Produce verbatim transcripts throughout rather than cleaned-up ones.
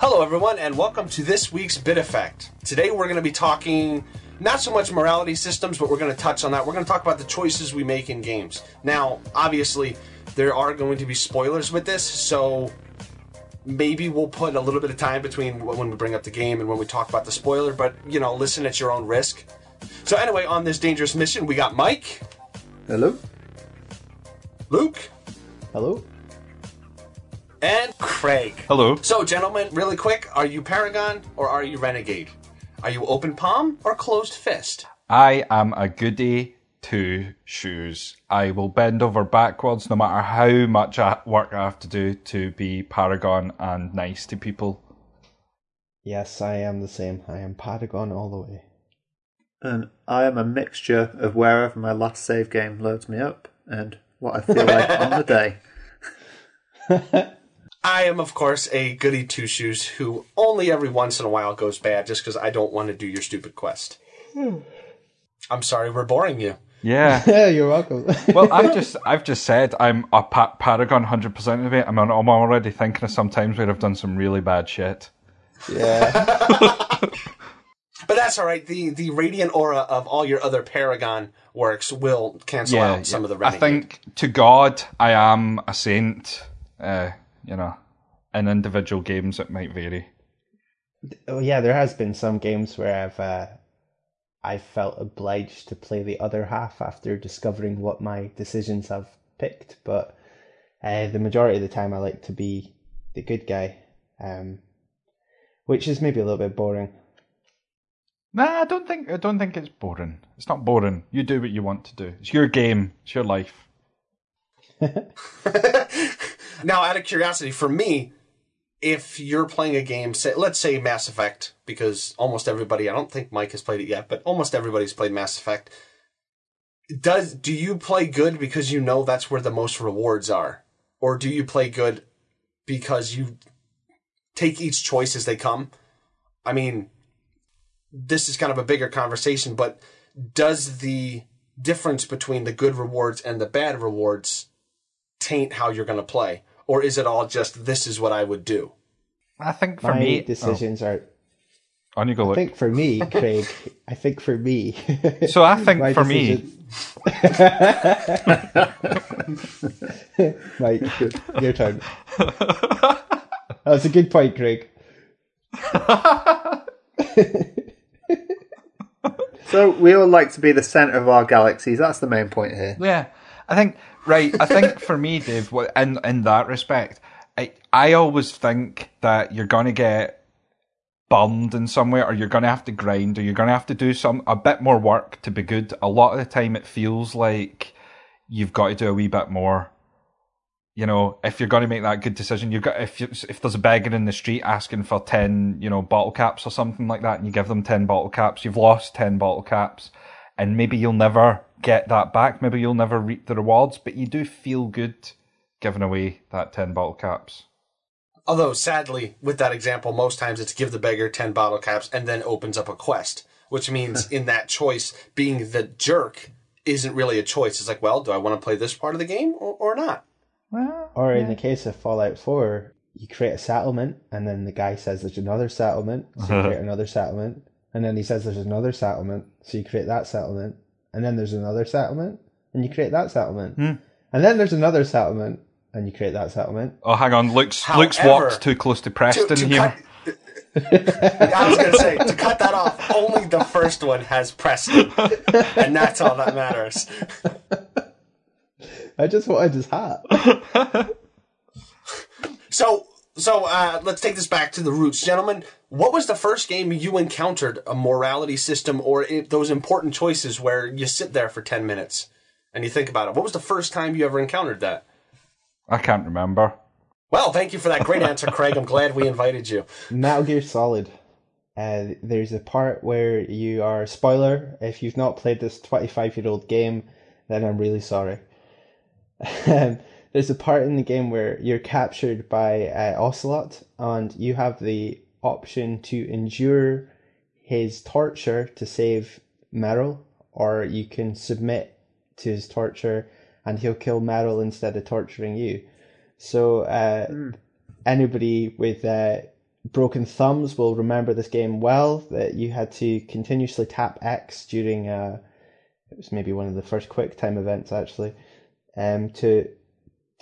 Hello everyone and welcome to this week's Bit Effect. Today we're going to be talking not so much morality systems, but we're going to touch on that. We're going to talk about the choices we make in games. Now, obviously, there are going to be spoilers with this, so maybe we'll put a little bit of time between when we bring up the game and when we talk about the spoiler, but, you know, listen at your own risk. So anyway, on this dangerous mission, we got Mike. Hello. Luke. Hello. And Craig. Hello. So, gentlemen, really quick, are you Paragon or are you Renegade? Are you open palm or closed fist? I am a goody two shoes. I will bend over backwards no matter how much work I have to do to be Paragon and nice to people. Yes, I am the same. I am Paragon all the way. And I am a mixture of wherever my last save game loads me up and what I feel like on the day. I am, of course, a goody two-shoes who only every once in a while goes bad just because I don't want to do your stupid quest. Hmm. I'm sorry we're boring you. Yeah. Yeah, you're welcome. Well, I've just I've just said I'm a pa- Paragon one hundred percent of it. I'm, I'm already thinking of some times where I've done some really bad shit. Yeah. But that's all right. The the radiant aura of all your other Paragon works will cancel yeah, out some yeah. of the Renegade. I think, to God, I am a saint. Uh You know, in individual games it might vary. Oh yeah, there has been some games where I've uh, I felt obliged to play the other half after discovering what my decisions have picked. But uh, the majority of the time, I like to be the good guy, um, which is maybe a little bit boring. Nah, I don't think I don't think it's boring. It's not boring. You do what you want to do. It's your game. It's your life. Now, out of curiosity, for me, if you're playing a game, say, let's say Mass Effect, because almost everybody, I don't think Mike has played it yet, but almost everybody's played Mass Effect. Does do you play good because you know that's where the most rewards are? Or do you play good because you take each choice as they come? I mean, this is kind of a bigger conversation, but does the difference between the good rewards and the bad rewards taint how you're going to play, or is it all just this is what I would do? I think for my me decisions oh. are on you go I look. think for me Craig I think for me so I think my for decisions... me Mike, your turn. That's a good point, Craig. So we all like to be the center of our galaxies. That's the main point here. Yeah, I think Right, I think for me, Dave, in in that respect, I I always think that you're going to get bummed in some way, or you're going to have to grind, or you're going to have to do some a bit more work to be good. A lot of the time it feels like you've got to do a wee bit more. You know, if you're going to make that good decision, you've got if you, if there's a beggar in the street asking for ten, you know, bottle caps or something like that, and you give them ten bottle caps, you've lost ten bottle caps, and maybe you'll never get that back. Maybe you'll never reap the rewards, but you do feel good giving away that ten bottle caps. Although, sadly, with that example, most times it's give the beggar ten bottle caps and then opens up a quest, which means in that choice, being the jerk isn't really a choice. It's like, well, do I want to play this part of the game or, or not? Well, or in yeah. the case of Fallout four, you create a settlement, and then the guy says there's another settlement, so you create another settlement, and then he says there's another settlement, so you create that settlement, and then there's another settlement, and you create that settlement. Hmm. And then there's another settlement, and you create that settlement. Oh, hang on. Luke's, However, Luke's walked too close to Preston to, to here. Cut, I was going to say, to cut that off, only the first one has Preston. And that's all that matters. I just wanted his hat. So, so uh, let's take this back to the roots. Gentlemen, what was the first game you encountered a morality system or it, those important choices where you sit there for ten minutes and you think about it? What was the first time you ever encountered that? I can't remember. Well, thank you for that great answer, Craig. I'm glad we invited you. Metal Gear Solid. Uh, there's a part where you are, spoiler, if you've not played this twenty-five-year-old game, then I'm really sorry. There's a part in the game where you're captured by uh, Ocelot and you have the option to endure his torture to save Meryl, or you can submit to his torture and he'll kill Meryl instead of torturing you. So uh, mm. anybody with uh, broken thumbs will remember this game well, that you had to continuously tap X during uh it was maybe one of the first QuickTime events actually, um to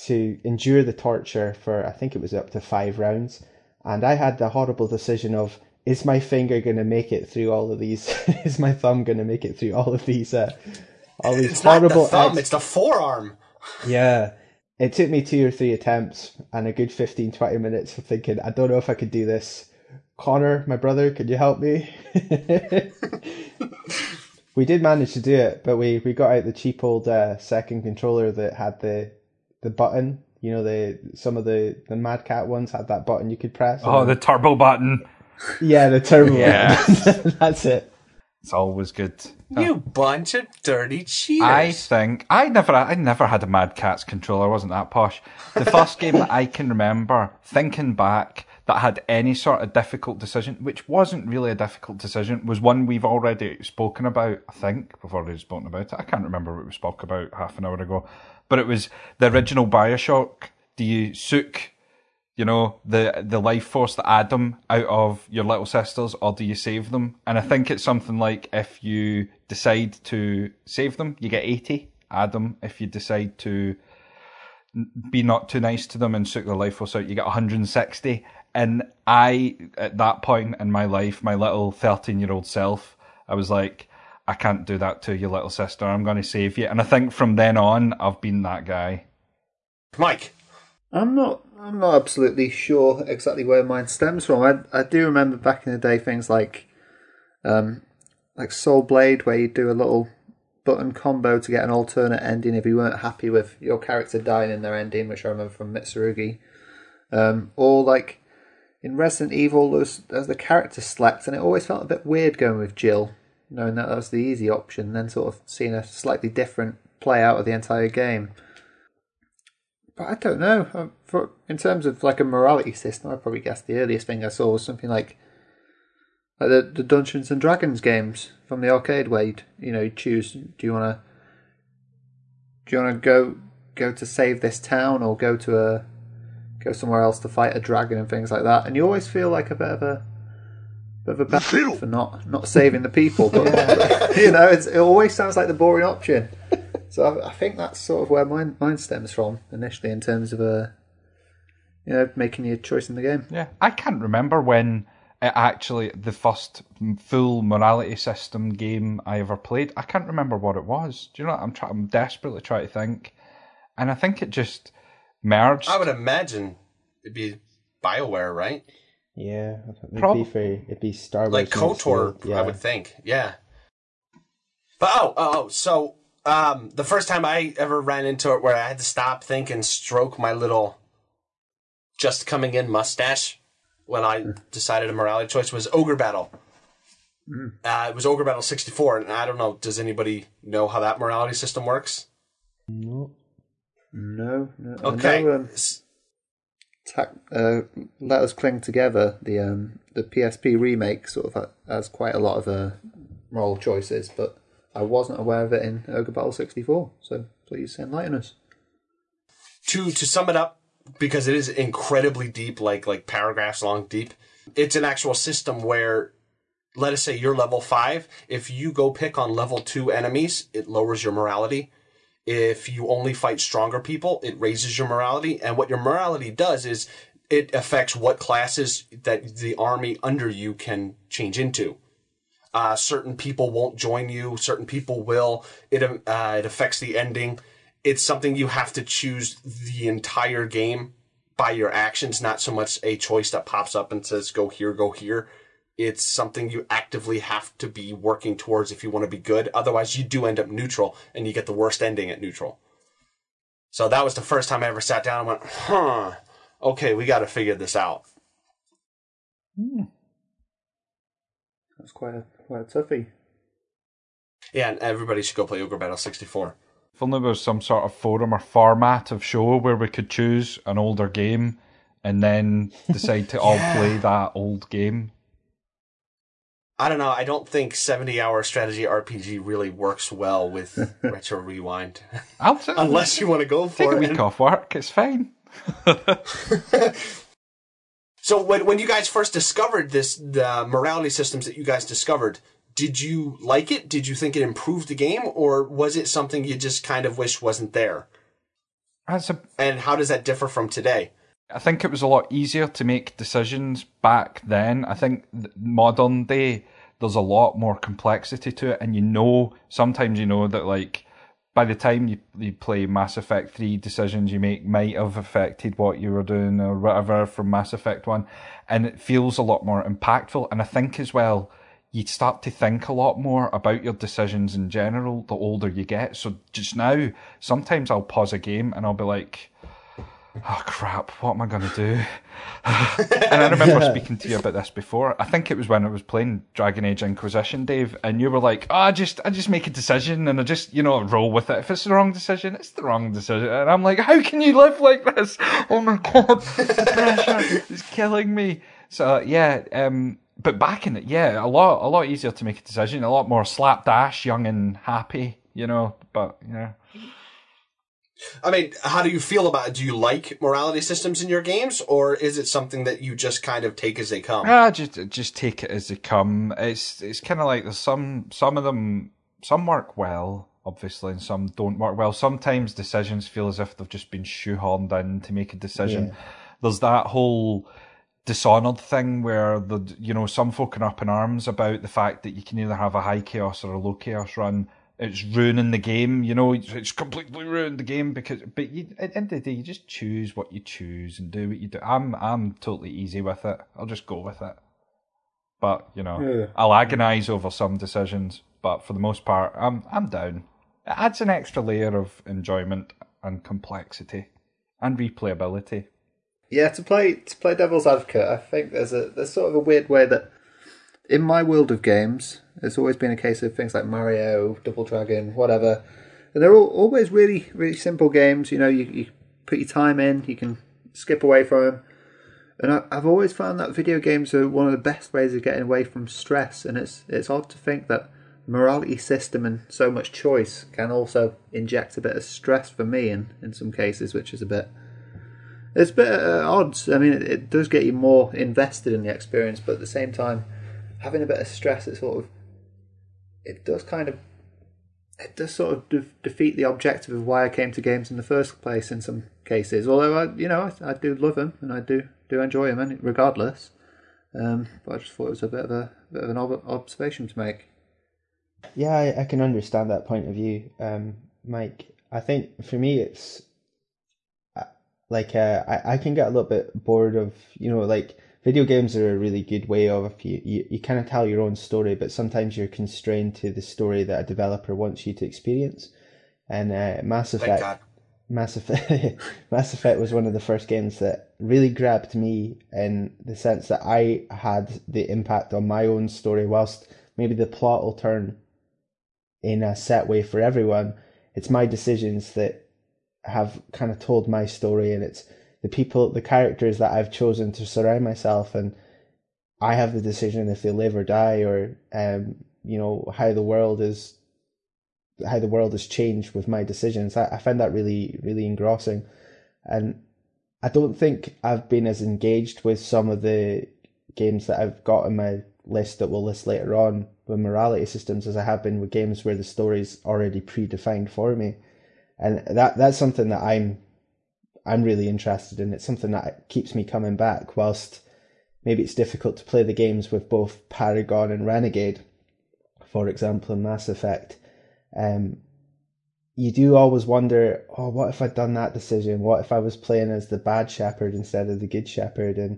to endure the torture for, I think it was up to five rounds. And I had the horrible decision of, is my finger going to make it through all of these? Is my thumb going to make it through all of these? Uh, all these it's horrible. Not the thumb, ex- it's the forearm. Yeah. It took me two or three attempts and a good fifteen, twenty minutes of thinking, I don't know if I could do this. Connor, my brother, could you help me? We did manage to do it, but we, we got out the cheap old uh, second controller that had the the button. You know, the some of the, the Mad Cat ones had that button you could press. Oh, the turbo button. Yeah, the turbo yeah. button. That's it. It's always good. You oh. bunch of dirty cheaters. I think... I never I never had a Mad Catz controller. I wasn't that posh. The first game that I can remember, thinking back, that had any sort of difficult decision, which wasn't really a difficult decision, was one we've already spoken about, I think, before we've spoken about it. I can't remember what we spoke about half an hour ago. But it was the original Bioshock. Do you sook, you know, the the life force, the atom, out of your little sisters, or do you save them? And I think it's something like, if you decide to save them, you get eighty Adam. If you decide to be not too nice to them and sook their life force out, you get one hundred sixty. And I, at that point in my life, my little thirteen-year-old self, I was like, I can't do that to you, little sister. I'm going to save you. And I think from then on, I've been that guy. Mike? I'm not I'm not absolutely sure exactly where mine stems from. I I do remember back in the day things like um, like Soul Blade, where you do a little button combo to get an alternate ending if you weren't happy with your character dying in their ending, which I remember from Mitsurugi. Um, or like in Resident Evil, there's, there's the character select, and it always felt a bit weird going with Jill, knowing that that was the easy option, then sort of seeing a slightly different play out of the entire game. But I don't know. For, in terms of like a morality system, I probably guess the earliest thing I saw was something like like the, the Dungeons and Dragons games from the arcade, where you'd, you know, you'd choose, do you want to do you want to go go to save this town, or go to a go somewhere else to fight a dragon and things like that. And you always feel like a bit of a Bit of a battle for not, not saving the people, but yeah. You know, it's, it always sounds like the boring option. So I, I think that's sort of where mine mine stems from initially, in terms of a, you know, making your choice in the game. Yeah, I can't remember when it actually the first full morality system game I ever played. I can't remember what it was. Do you know what? I'm trying. I'm desperately trying to think, and I think it just merged. I would imagine it'd be BioWare, right? Yeah, it'd Prob- be for, it'd be Star Wars. Like Kotor, yeah. I would think. Yeah. But oh, oh, so um, the first time I ever ran into it, where I had to stop, think, and stroke my little just coming in mustache when I decided a morality choice, was Ogre Battle. Mm. Uh, it was Ogre Battle sixty-four, and I don't know, does anybody know how that morality system works? No. No. no okay. No, um... Uh, Let Us Cling Together, the um, the P S P remake, sort of has quite a lot of uh, moral choices, but I wasn't aware of it in Ogre Battle sixty-four, so please enlighten us. To to sum it up, because it is incredibly deep, like like paragraphs long deep, it's an actual system where, let us say you're level five, if you go pick on level two enemies, it lowers your morality. If you only fight stronger people, it raises your morality. And what your morality does is it affects what classes that the army under you can change into. Uh, certain people won't join you. Certain people will. It, uh, it affects the ending. It's something you have to choose the entire game by your actions, not so much a choice that pops up and says, go here, go here. It's something you actively have to be working towards if you want to be good. Otherwise, you do end up neutral, and you get the worst ending at neutral. So that was the first time I ever sat down and went, huh, okay, we got to figure this out. Hmm. That's quite a, quite a toughie. Yeah, and everybody should go play Ogre Battle sixty-four. If only there was some sort of forum or format of show where we could choose an older game and then decide to yeah. all play that old game. I don't know. I don't think seventy-hour strategy R P G really works well with retro rewind. I'll Unless you want to go for Take it. Take a week off work. It's fine. So when when you guys first discovered this, the morality systems that you guys discovered, did you like it? Did you think it improved the game, or was it something you just kind of wish wasn't there? That's a, and how does that differ from today? I think it was a lot easier to make decisions back then. I think modern day, there's a lot more complexity to it, and you know, sometimes you know that like by the time you, you play Mass Effect three, decisions you make might have affected what you were doing or whatever from Mass Effect one, and it feels a lot more impactful. And I think as well, you start to think a lot more about your decisions in general the older you get. So just now, sometimes I'll pause a game and I'll be like, oh crap, what am I going to do? And I remember speaking to you about this before. I think it was when I was playing Dragon Age Inquisition, Dave, and you were like, oh, I just, I just make a decision and I just, you know, roll with it. If it's the wrong decision, it's the wrong decision. And I'm like, how can you live like this? Oh my God, the pressure is killing me. So yeah, um, but back in it, yeah, a lot, a lot easier to make a decision, a lot more slapdash, young and happy, you know. But yeah, I mean, how do you feel about it? Do you like morality systems in your games, or is it something that you just kind of take as they come? Yeah, just just take it as they come. It's it's kind of like there's some some of them, some work well, obviously, and some don't work well. Sometimes decisions feel as if they've just been shoehorned in to make a decision. Yeah. There's that whole Dishonored thing where the you know some folk are up in arms about the fact that you can either have a high chaos or a low chaos run. It's ruining the game, you know. It's, it's completely ruined the game because. But you, at the end of the day, you just choose what you choose and do what you do. I'm I'm totally easy with it. I'll just go with it. But you know, yeah. I'll agonise over some decisions. But for the most part, I'm I'm down. It adds an extra layer of enjoyment and complexity and replayability. Yeah, to play to play devil's advocate, I think there's a there's sort of a weird way that in my world of games, it's always been a case of things like Mario, Double Dragon, whatever, and they're all always really really simple games. You know, you, you put your time in, you can skip away from them, and I, I've always found that video games are one of the best ways of getting away from stress. And it's it's odd to think that morality system and so much choice can also inject a bit of stress for me in in some cases, which is a bit. It's a bit at odds. I mean, it, it does get you more invested in the experience, but at the same time, having a bit of stress, it sort of, it does kind of, it does sort of de- defeat the objective of why I came to games in the first place in some cases. Although, I, you know, I, I do love them and I do, do enjoy them regardless. Um, but I just thought it was a bit of a bit of an ob- observation to make. Yeah, I, I can understand that point of view, um, Mike. I think for me, it's, Like, uh, I, I can get a little bit bored of, you know, like, video games are a really good way of, if you, you, you kind of tell your own story, but sometimes you're constrained to the story that a developer wants you to experience. And uh, Mass Effect, Mass Effect, Mass Effect was one of the first games that really grabbed me in the sense that I had the impact on my own story, whilst maybe the plot will turn in a set way for everyone. It's my decisions that have kind of told my story, and it's the people, the characters that I've chosen to surround myself, and I have the decision if they live or die, or um, you know, how the world is, how the world has changed with my decisions. I, I found that really, really engrossing, and I don't think I've been as engaged with some of the games that I've got in my list that we'll list later on with morality systems as I have been with games where the story's already predefined for me. And that that's something that I'm I'm really interested in. It's something that keeps me coming back, whilst maybe it's difficult to play the games with both Paragon and Renegade, for example, in Mass Effect. Um, you do always wonder, oh, what if I'd done that decision? What if I was playing as the bad shepherd instead of the good shepherd? And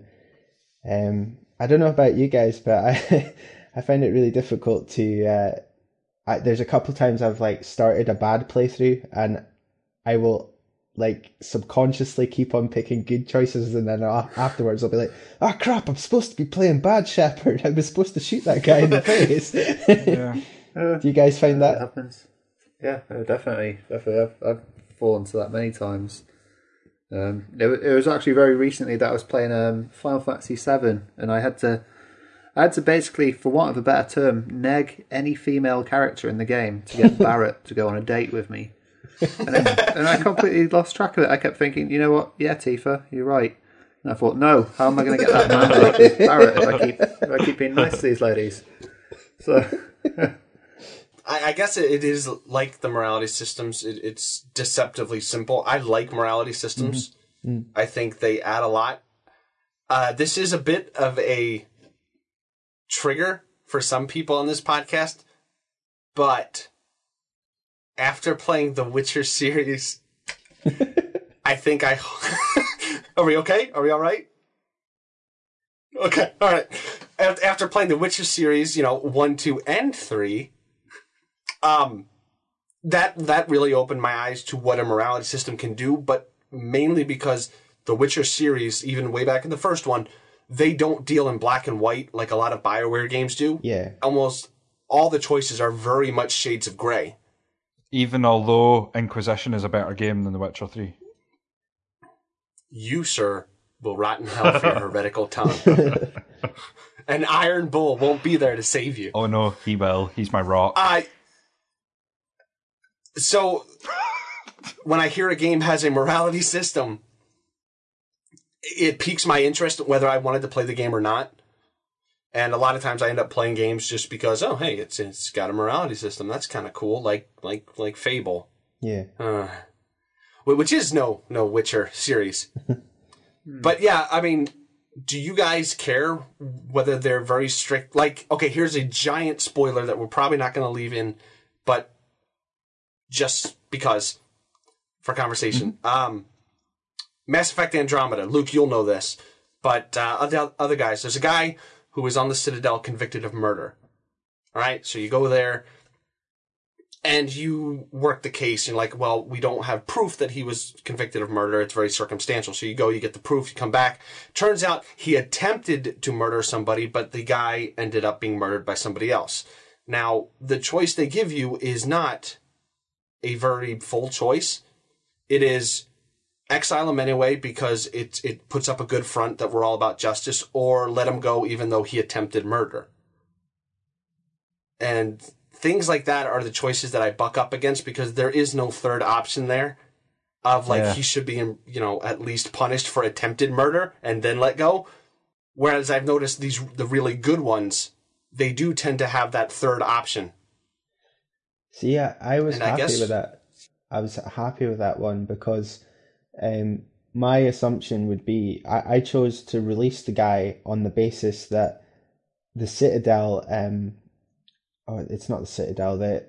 um, I don't know about you guys, but I I find it really difficult to... Uh, I, there's a couple of times I've like started a bad playthrough and I will like subconsciously keep on picking good choices, and then afterwards I'll be like, oh crap, I'm supposed to be playing bad shepherd. I was supposed to shoot that guy in the face. Yeah. Do you guys find that? It happens. Yeah, definitely. Definitely. I've, I've fallen to that many times. Um, it, it was actually very recently that I was playing um, Final Fantasy seven, and I had to I had to basically, for want of a better term, neg any female character in the game to get Barrett to go on a date with me. And, then, and I completely lost track of it. I kept thinking, you know what? Yeah, Tifa, you're right. And I thought, no, how am I going to get that man out of Barrett if I, keep, if I keep being nice to these ladies? So, I, I guess it, it is like the morality systems. It, it's deceptively simple. I like morality systems. Mm-hmm. I think they add a lot. Uh, this is a bit of a trigger for some people on this podcast, but after playing the Witcher series, I think I... Are we okay? Are we all right? Okay, all right. After playing the Witcher series, you know, one, two, and three, um, that that really opened my eyes to what a morality system can do, but mainly because the Witcher series, even way back in the first one, they don't deal in black and white like a lot of BioWare games do. Yeah. Almost all the choices are very much shades of gray. Even although Inquisition is a better game than The Witcher three. You, sir, will rot in hell for your heretical tongue. An iron bull won't be there to save you. Oh, no, he will. He's my rock. I. So, when I hear a game has a morality system, it piques my interest whether I wanted to play the game or not. And a lot of times I end up playing games just because, oh, hey, it's it's got a morality system. That's kind of cool, like like like Fable. Yeah. Uh, which is no no Witcher series. But yeah, I mean, do you guys care whether they're very strict? Like, okay, here's a giant spoiler that we're probably not going to leave in, but just because, for conversation. Mm-hmm. Um, Mass Effect Andromeda. Luke, you'll know this. But uh, other, other guys, there's a guy who was on the Citadel convicted of murder. All right, so you go there. And you work the case, and you're like, well, we don't have proof that he was convicted of murder. It's very circumstantial. So you go, you get the proof, you come back. Turns out he attempted to murder somebody, but the guy ended up being murdered by somebody else. Now, the choice they give you is not a very full choice. It is exile him anyway because it, it puts up a good front that we're all about justice, or let him go even though he attempted murder. And things like that are the choices that I buck up against because there is no third option there of like, yeah, he should be, you know, at least punished for attempted murder and then let go. Whereas I've noticed these, the really good ones, they do tend to have that third option. So yeah, I was and happy I guess, with that. I was happy with that one because um, my assumption would be I, I chose to release the guy on the basis that the Citadel, um, Oh, it's not the Citadel, the,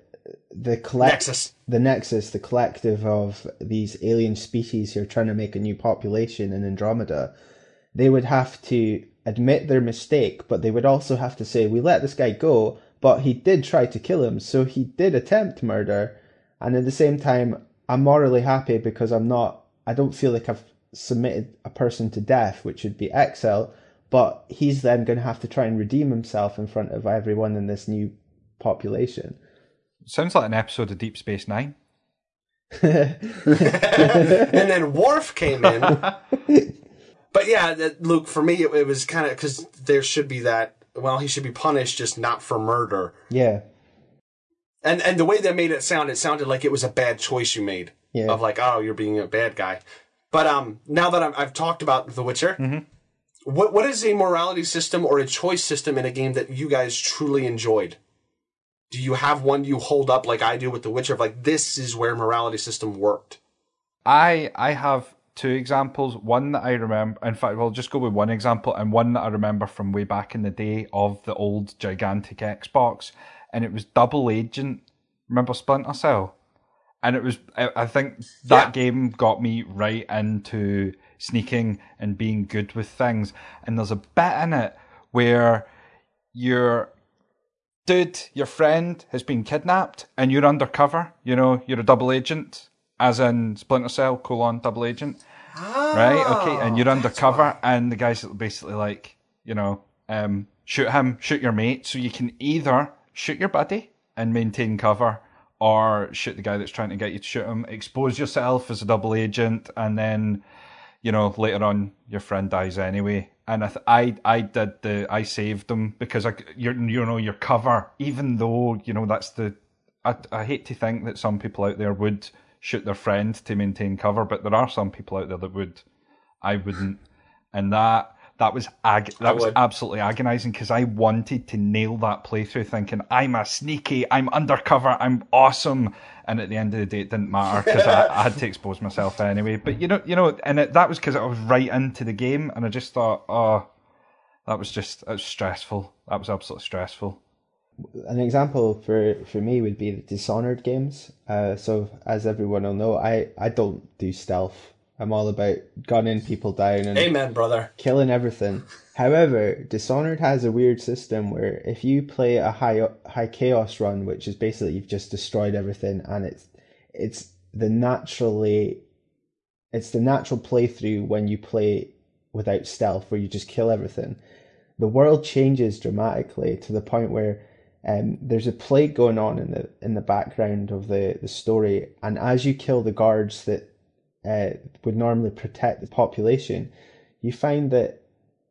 the, collect- Nexus. the Nexus, the collective of these alien species who are trying to make a new population in Andromeda, they would have to admit their mistake, but they would also have to say, we let this guy go, but he did try to kill him, so he did attempt murder. And at the same time, I'm morally happy because I'm not, I don't feel like I've submitted a person to death, which would be exile, but he's then going to have to try and redeem himself in front of everyone in this new population. Sounds like an episode of Deep Space Nine. And then Worf came in. But yeah, Luke, for me, it, it was kind of because there should be that, well, he should be punished, just not for murder. Yeah. And and the way they made it sound, it sounded like it was a bad choice you made. Yeah. Of like, oh, you're being a bad guy. But um, now that I'm, I've talked about The Witcher, mm-hmm. what what is a morality system or a choice system in a game that you guys truly enjoyed? Do you have one you hold up like I do with The Witcher? Of like, this is where morality system worked. I I have two examples. One that I remember. In fact, we'll just go with one example and one that I remember from way back in the day of the old gigantic Xbox, and it was Double Agent. Remember Splinter Cell? And it was. I, I think that yeah. game got me right into sneaking and being good with things. And there's a bit in it where you're. Dude, your friend has been kidnapped and you're undercover. You know, you're a double agent, as in Splinter Cell, colon, double agent. Oh, right? Okay, and you're undercover what... and the guy's basically like, you know, um, shoot him, shoot your mate. So you can either shoot your buddy and maintain cover or shoot the guy that's trying to get you to shoot him, expose yourself as a double agent, and then, you know, later on your friend dies anyway. And I, th- I, I did the, I saved them because I, you're, you know, your cover. Even though you know that's the, I, I hate to think that some people out there would shoot their friend to maintain cover, but there are some people out there that would. I wouldn't. and that that was ag- that was absolutely agonizing because I wanted to nail that playthrough, thinking I'm a sneaky, I'm undercover, I'm awesome. And at the end of the day, it didn't matter because I, I had to expose myself anyway. But you know, you know, and it, that was because I was right into the game, and I just thought, oh, that was just that was stressful. That was absolutely stressful. An example for, for me would be the Dishonored games. Uh, so as everyone will know, I, I don't do stealth. I'm all about gunning people down and Amen, brother. Killing everything. However, Dishonored has a weird system where if you play a high high chaos run, which is basically you've just destroyed everything, and it's it's the naturally it's the natural playthrough when you play without stealth, where you just kill everything. The world changes dramatically to the point where Um, there's a plague going on in the in the background of the, the story, and as you kill the guards that uh, would normally protect the population, you find that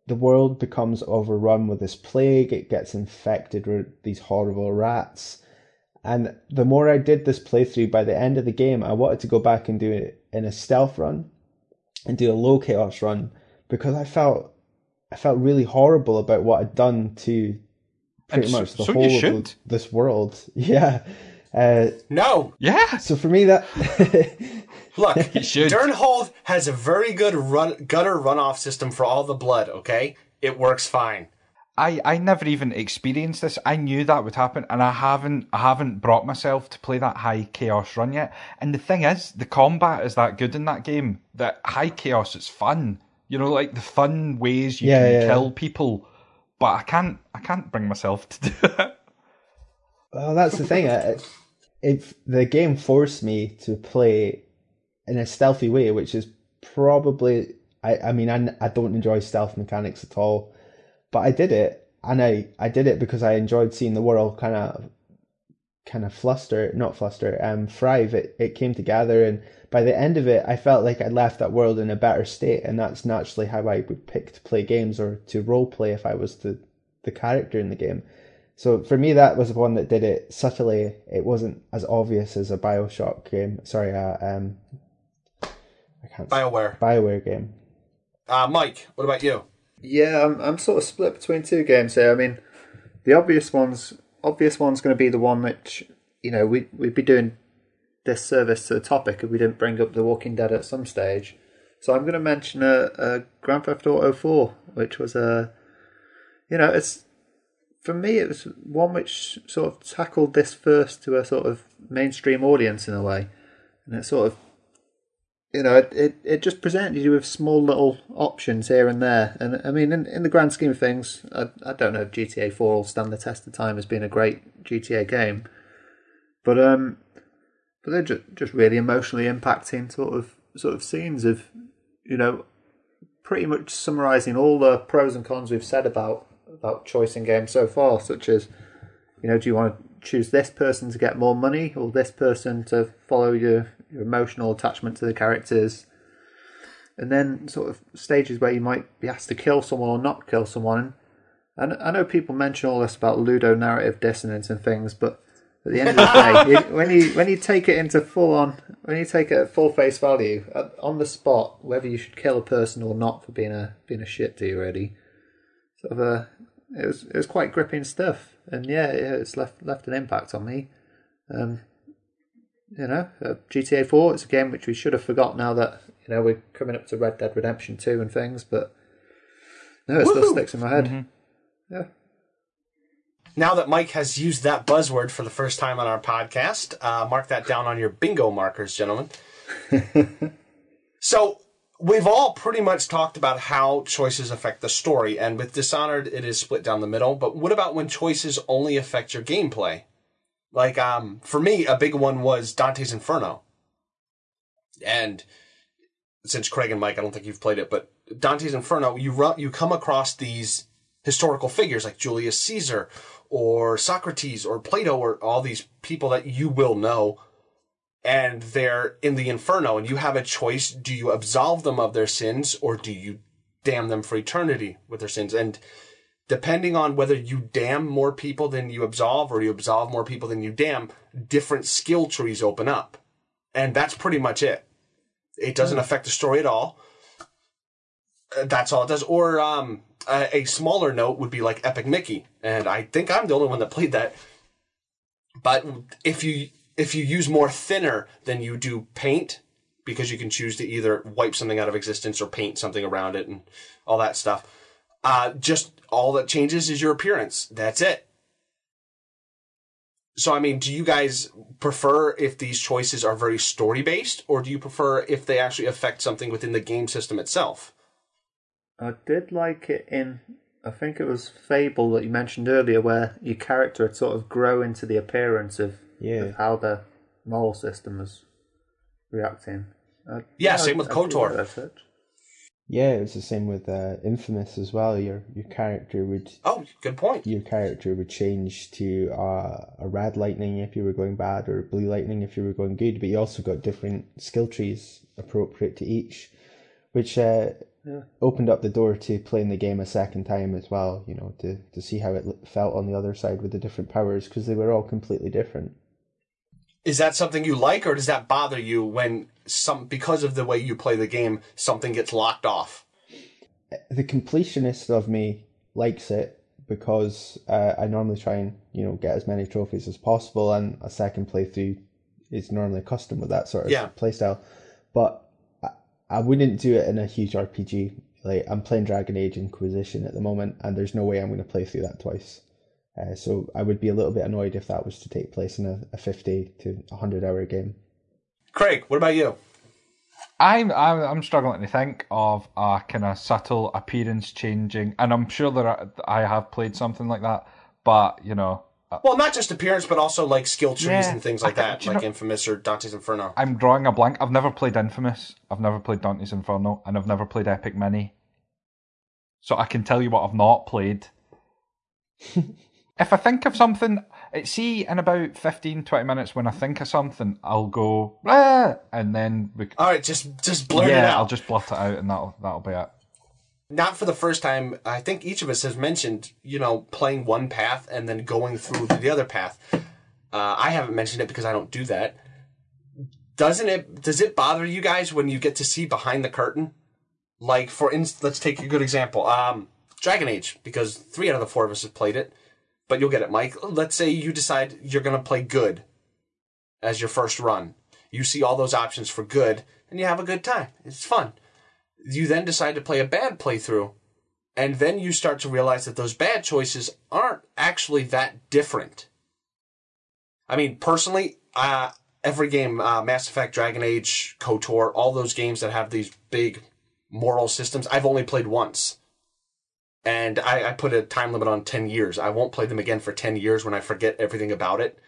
the world becomes overrun with this plague. It gets infected with these horrible rats, and the more I did this playthrough, by the end of the game, I wanted to go back and do it in a stealth run and do a low chaos run because I felt I felt really horrible about what I'd done to. Pretty and much the so whole of this world. Yeah. Uh, no. Yeah. So for me, that... Look, Dernhold has a very good run, gutter runoff system for all the blood, okay? It works fine. I, I never even experienced this. I knew that would happen, and I haven't I haven't brought myself to play that high chaos run yet. And the thing is, the combat is that good in that game. That high chaos, it's fun. You know, like the fun ways you yeah, can yeah, kill yeah. people... But I can't. I can't bring myself to do it. Well, that's the thing. If the game forced me to play in a stealthy way, which is probably, I, I mean, I, I don't enjoy stealth mechanics at all, but I did it, and I, I did it because I enjoyed seeing the world kind of, kind of fluster, not fluster, um, thrive. It it came together, and by the end of it, I felt like I left that world in a better state, and that's naturally how I would pick to play games or to role play if I was the, the character in the game. So for me, that was the one that did it subtly. It wasn't as obvious as a Bioshock game. Sorry, uh, um, I can't. BioWare. BioWare game. Uh, Mike, what about you? Yeah, I'm I'm sort of split between two games here. I mean, the obvious one's obvious one's going to be the one which you know we we'd be doing. This service to the topic if we didn't bring up The Walking Dead at some stage. So I'm going to mention a, a Grand Theft Auto four, which was a, you know, it's for me it was one which sort of tackled this first to a sort of mainstream audience in a way, and it sort of, you know, it it, it just presented you with small little options here and there. And I mean, in, in the grand scheme of things, I, I don't know if G T A four will stand the test of time as being a great G T A game, but um. But they're just, just really emotionally impacting sort of sort of scenes of, you know, pretty much summarising all the pros and cons we've said about about choice in games so far, such as, you know, do you want to choose this person to get more money or this person to follow your, your emotional attachment to the characters? And then sort of stages where you might be asked to kill someone or not kill someone. And I know people mention all this about ludonarrative dissonance and things, but at the end of the day, when you when you take it into full on, when you take it at full face value, on the spot, whether you should kill a person or not for being a being a shit to you, really, sort of a, it was it was quite gripping stuff, and yeah, it's left left an impact on me. Um, you know, G T A four, it's a game which we should have forgot now that you know we're coming up to Red Dead Redemption two and things, but no, it Woo-hoo! Still sticks in my head. Mm-hmm. Yeah. Now that Mike has used that buzzword for the first time on our podcast, uh, mark that down on your bingo markers, gentlemen. So we've all pretty much talked about how choices affect the story, and with Dishonored, it is split down the middle. But what about when choices only affect your gameplay? Like, um, for me, a big one was Dante's Inferno. And since Craig and Mike, I don't think you've played it, but Dante's Inferno, you run, you come across these historical figures like Julius Caesar, or Socrates, or Plato, or all these people that you will know, and they're in the inferno, and you have a choice. Do you absolve them of their sins, or do you damn them for eternity with their sins? And depending on whether you damn more people than you absolve, or you absolve more people than you damn, different skill trees open up. And that's pretty much it. It doesn't affect the story at all. That's all it does. Or um, a, a smaller note would be like Epic Mickey, and I think I'm the only one that played that. But if you if you use more thinner than you do paint, because you can choose to either wipe something out of existence or paint something around it and all that stuff, uh, just all that changes is your appearance. That's it. So, I mean, do you guys prefer if these choices are very story-based, or do you prefer if they actually affect something within the game system itself? I did like it in, I think it was Fable that you mentioned earlier, where your character would sort of grow into the appearance of, yeah. of how the moral system was reacting. I, yeah, I, same with I, Kotor. I yeah, it was the same with uh, Infamous as well. Your your character would... Oh, good point. Your character would change to uh, a red lightning if you were going bad, or blue lightning if you were going good, but you also got different skill trees appropriate to each, which... Uh, Yeah. Opened up the door to playing the game a second time as well, you know, to, to see how it felt on the other side with the different powers, because they were all completely different. Is that something you like, or does that bother you when, some because of the way you play the game, something gets locked off? The completionist of me likes it, because uh, I normally try and, you know, get as many trophies as possible, and a second playthrough is normally accustomed with that sort of yeah. playstyle. But I wouldn't do it in a huge R P G. Like, I'm playing Dragon Age Inquisition at the moment, and there's no way I'm going to play through that twice. Uh, so I would be a little bit annoyed if that was to take place in a, a fifty to one hundred hour game. Craig, what about you? I'm I'm struggling to think of a kind of subtle appearance changing, and I'm sure that I, I have played something like that, but, you know... Well, not just appearance, but also, like, skill trees yeah, and things like I, that, like know, Infamous or Dante's Inferno. I'm drawing a blank. I've never played Infamous, I've never played Dante's Inferno, and I've never played Epic Mickey. So I can tell you what I've not played. If I think of something, see, in about fifteen, twenty minutes, when I think of something, I'll go, ah! And then... We... All right, just just blurt yeah, it out. Yeah, I'll just blurt it out, and that'll that'll be it. Not for the first time, I think each of us has mentioned, you know, playing one path and then going through the other path. Uh, I haven't mentioned it because I don't do that. Doesn't it, does it bother you guys when you get to see behind the curtain? Like, for instance, let's take a good example. Um, Dragon Age, because three out of the four of us have played it, but you'll get it, Mike. Let's say you decide you're going to play good as your first run. You see all those options for good, and you have a good time. It's fun. You then decide to play a bad playthrough, and then you start to realize that those bad choices aren't actually that different. I mean, personally, uh, every game, uh, Mass Effect, Dragon Age, KOTOR, all those games that have these big moral systems, I've only played once. And I, I put a time limit on ten years. I won't play them again for ten years when I forget everything about it.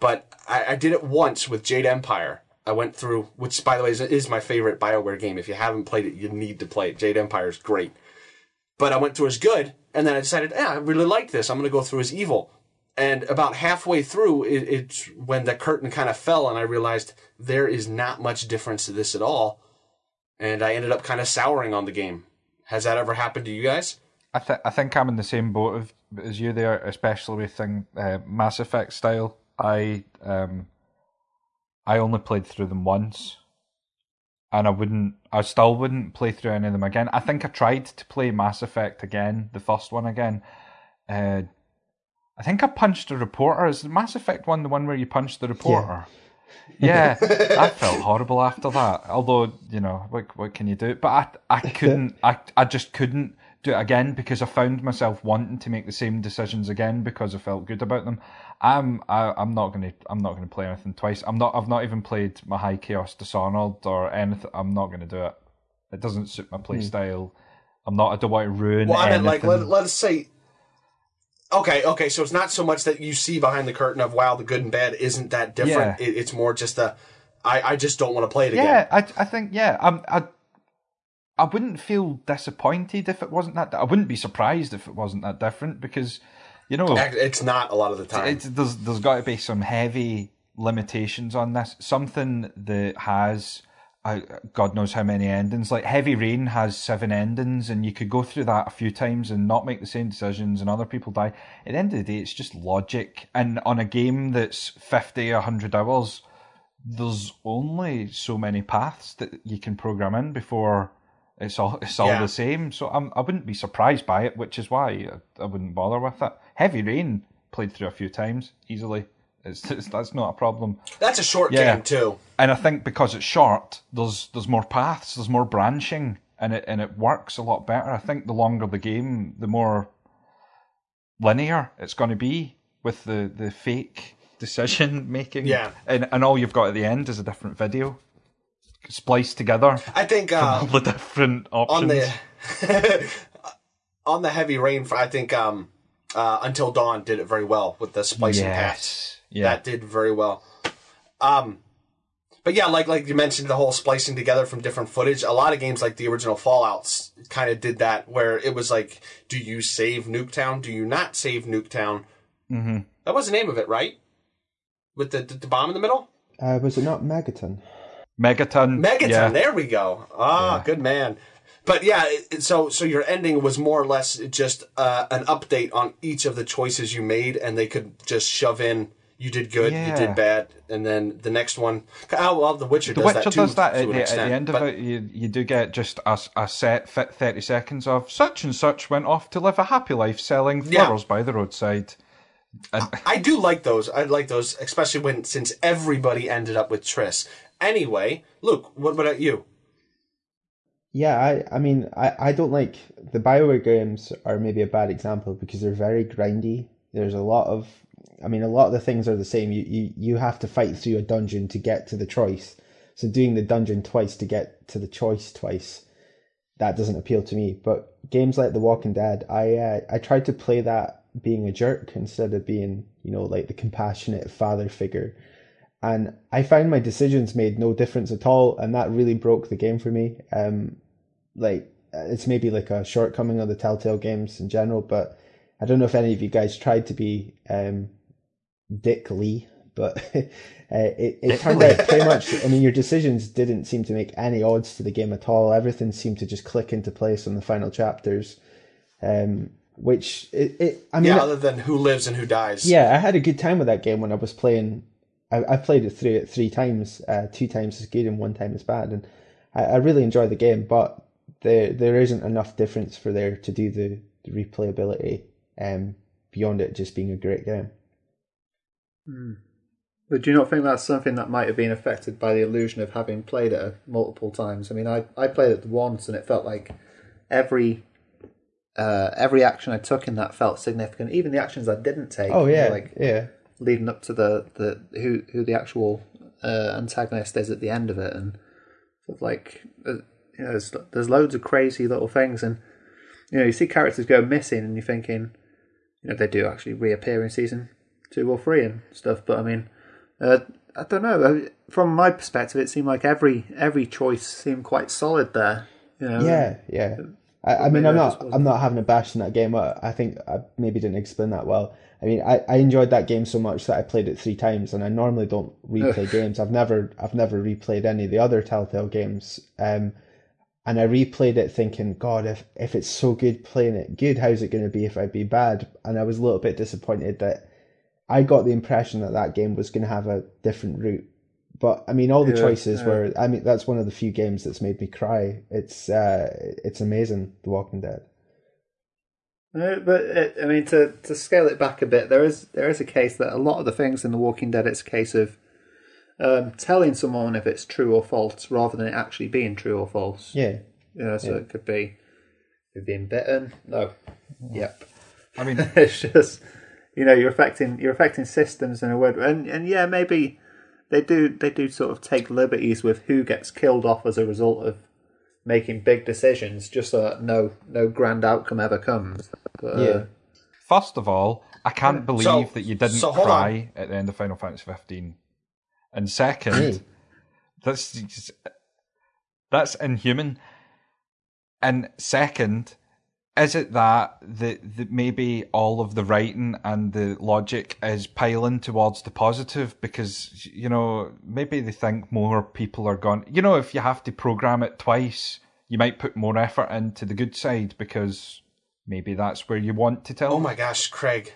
But I, I did it once with Jade Empire. I went through, which, by the way, is, is my favorite BioWare game. If you haven't played it, you need to play it. Jade Empire is great. But I went through as good, and then I decided, yeah, I really like this. I'm going to go through as evil. And about halfway through, it, it's when the curtain kind of fell, and I realized there is not much difference to this at all. And I ended up kind of souring on the game. Has that ever happened to you guys? I, th- I think I'm in the same boat of, as you there, especially with thing, uh, Mass Effect style. I... Um... I only played through them once, and I wouldn't. I still wouldn't play through any of them again. I think I tried to play Mass Effect again, the first one again. Uh, I think I punched a reporter. Is the Mass Effect one the one where you punch the reporter? Yeah, yeah. I felt horrible after that. Although, you know, what what can you do? But I I couldn't. I I just couldn't do it again, because I found myself wanting to make the same decisions again because I felt good about them. I'm I, I'm not gonna I'm not gonna play anything twice. I'm not I've not even played my High Chaos Dishonored or anything. I'm not gonna do it. It doesn't suit my play mm. style. I'm not. I don't want to ruin. Well, I mean, like let let's say. Okay, okay. So it's not so much that you see behind the curtain of, wow, the good and bad isn't that different. Yeah. It, it's more just the I, I just don't want to play it yeah, again. Yeah, I I think yeah. I'm I. I wouldn't feel disappointed if it wasn't that... I wouldn't be surprised if it wasn't that different, because, you know... It's not a lot of the time. It's, there's there's got to be some heavy limitations on this. Something that has, uh, God knows how many endings. Like, Heavy Rain has seven endings, and you could go through that a few times and not make the same decisions, and other people die. At the end of the day, it's just logic. And on a game that's fifty, one hundred hours, there's only so many paths that you can program in before... It's all it's all yeah. the same. So I'm, I wouldn't be surprised by it, which is why I, I wouldn't bother with it. Heavy Rain, played through a few times, easily. It's, it's, that's not a problem. That's a short yeah. game too. And I think because it's short, there's there's more paths, there's more branching, and it and it works a lot better. I think the longer the game, the more linear it's going to be with the, the fake decision making. Yeah. And and all you've got at the end is a different video spliced together. I think uh, from all the different options. On the on the Heavy Rain, I think um, uh, Until Dawn did it very well with the splicing yes. paths. Yeah. That did very well. Um, but yeah, like like you mentioned, the whole splicing together from different footage. A lot of games like the original Fallouts kind of did that, where it was like, do you save Nuketown? Do you not save Nuketown? Mm-hmm. That was the name of it, right? With the, the, the bomb in the middle? Uh, was it not Megaton? Megaton. Megaton, yeah. There we go. Ah, yeah. Good man. But yeah, so so your ending was more or less just uh, an update on each of the choices you made, and they could just shove in, you did good, yeah. you did bad, and then the next one... Oh, well, The Witcher does that too. The Witcher does that, does too, that to at, the, extent, at the end but... of it. You, you do get just a, a set fit thirty seconds of, such and such went off to live a happy life selling flowers yeah. by the roadside. And... I, I do like those. I like those, especially when since everybody ended up with Triss. Anyway, Luke, what about you? Yeah, I, I mean, I, I don't like... The BioWare games are maybe a bad example because they're very grindy. There's a lot of... I mean, a lot of the things are the same. You, you you have to fight through a dungeon to get to the choice. So doing the dungeon twice to get to the choice twice, that doesn't appeal to me. But games like The Walking Dead, I uh, I tried to play that being a jerk instead of being, you know, like the compassionate father figure. And I found my decisions made no difference at all, and that really broke the game for me. Um, like it's maybe like a shortcoming of the Telltale games in general, but I don't know if any of you guys tried to be um, Dick Lee, but uh, it, it turned out pretty much, I mean, your decisions didn't seem to make any odds to the game at all. Everything seemed to just click into place on the final chapters, um, which, it, it, I mean... Yeah, other than who lives and who dies. Yeah, I had a good time with that game when I was playing. I, I played it through it three times, uh, two times as good and one time as bad, and I, I really enjoyed the game, but there there isn't enough difference for there to do the, the replayability. Um, beyond it just being a great game. Mm. But do you not think that's something that might have been affected by the illusion of having played it multiple times? I mean, I, I played it once and it felt like every uh, every action I took in that felt significant, even the actions I didn't take. Oh, yeah, you know, like yeah. leading up to the, the who, who the actual uh, antagonist is at the end of it. And sort of like, uh, you know, there's, there's loads of crazy little things, and you know, you see characters go missing and you're thinking... You know, they do actually reappear in season two or three and stuff, but I mean, uh, I don't know. From my perspective, it seemed like every every choice seemed quite solid there. You know? Yeah, yeah. I, I mean, I'm not I'm not having a bash in that game. I, I think I maybe didn't explain that well. I mean, I, I enjoyed that game so much that I played it three times, and I normally don't replay games. I've never I've never replayed any of the other Telltale games. Um, And I replayed it thinking, God, if, if it's so good playing it good, how's it going to be if I be bad? And I was a little bit disappointed that I got the impression that that game was going to have a different route. But, I mean, all the yeah, choices yeah. were... I mean, that's one of the few games that's made me cry. It's uh, it's amazing, The Walking Dead. No, but, it, I mean, to, to scale it back a bit, there is there is a case that a lot of the things in The Walking Dead, it's a case of Um, telling someone if it's true or false rather than it actually being true or false. Yeah. You know, so yeah. it could be you've been bitten. No. Oh. Yep. I mean it's just, you know, you're affecting you're affecting systems in a word, and and yeah, maybe they do they do sort of take liberties with who gets killed off as a result of making big decisions just so that no no grand outcome ever comes. But, yeah. Uh, First of all, I can't believe so, that you didn't so cry on. at the end of Final Fantasy fifteen. And second, that's that's inhuman. And second, is it that the, the maybe all of the writing and the logic is piling towards the positive because, you know, maybe they think more people are gone. You know, if you have to program it twice, you might put more effort into the good side because maybe that's where you want to tell. Oh my gosh, Craig.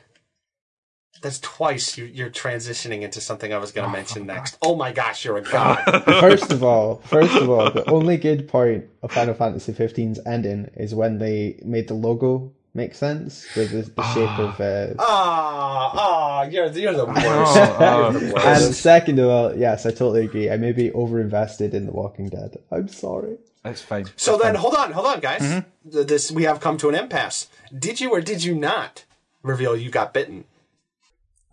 That's twice you, you're transitioning into something I was going to oh, mention next. Oh my gosh, you're a god. First of all, first of all, the only good point of Final Fantasy fifteen's ending is when they made the logo make sense with the, the shape of... Uh, ah, ah, you're, you're the worst. Oh, you're the worst. And second of all, yes, I totally agree. I may be overinvested in The Walking Dead. I'm sorry. That's fine. So That's then, fine. hold on, hold on, guys. Mm-hmm. This we have come to an impasse. Did you or did you not reveal you got bitten?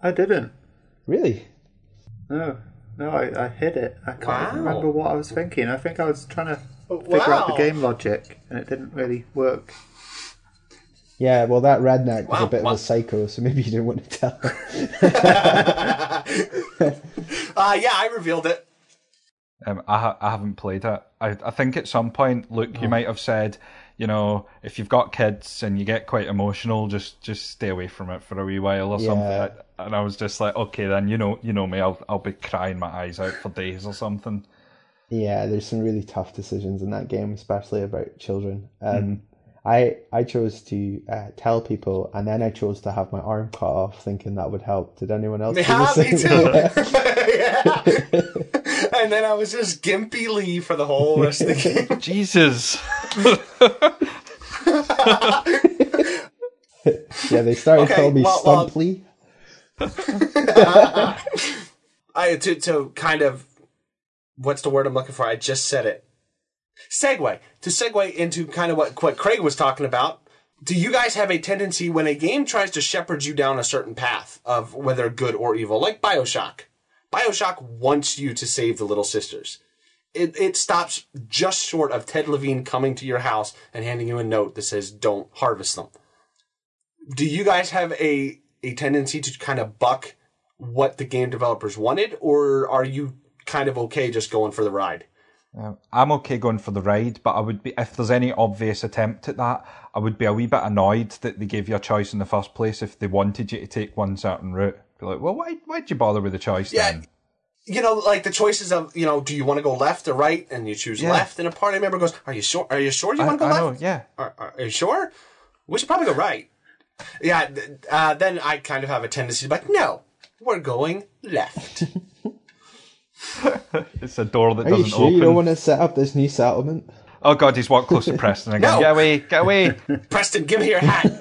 I didn't. Really? No. No, I, I hid it. I can't wow. remember what I was thinking. I think I was trying to figure wow. out the game logic, and it didn't really work. Yeah, well, that redneck wow. was a bit wow. of a psycho, so maybe you didn't want to tell her. uh, yeah, I revealed it. Um, I, ha- I haven't played it. I, I think at some point, Luke, oh. you might have said... You know, if you've got kids and you get quite emotional, just, just stay away from it for a wee while or yeah. something. And I was just like, okay, then you know, you know me, I'll I'll be crying my eyes out for days or something. Yeah, there's some really tough decisions in that game, especially about children. Um, mm. I I chose to uh, tell people, and then I chose to have my arm cut off, thinking that would help. Did anyone else? Yeah, do the same? Me too. yeah. And then I was just Gimpy Lee for the whole rest of the game. Jesus. yeah, they started okay, calling me well, Stumply. Well, uh, I to to kind of what's the word I'm looking for? I just said it. Segue to segue into kind of what, what Craig was talking about. Do you guys have a tendency when a game tries to shepherd you down a certain path of whether good or evil, like Bioshock? Bioshock wants you to save the little sisters. It it stops just short of Ted Levine coming to your house and handing you a note that says, don't harvest them. Do you guys have a, a tendency to kind of buck what the game developers wanted, or are you kind of okay just going for the ride? Um, I'm okay going for the ride, but I would be, if there's any obvious attempt at that, I would be a wee bit annoyed that they gave you a choice in the first place if they wanted you to take one certain route. Be like, well, why, why'd you bother with the choice yeah. then? You know, like the choices of, you know, do you want to go left or right? And you choose yeah. left, and a party member goes, are you sure? Are you sure you I, want to go I left? Know, yeah. Are, are, are you sure? We should probably go right. Yeah, uh, then I kind of have a tendency to be like, no, we're going left. It's a door that Are doesn't you sure open. You don't want to set up this new settlement? Oh God, he's walked close to Preston again. No. Get away, get away. Preston, give me your hat.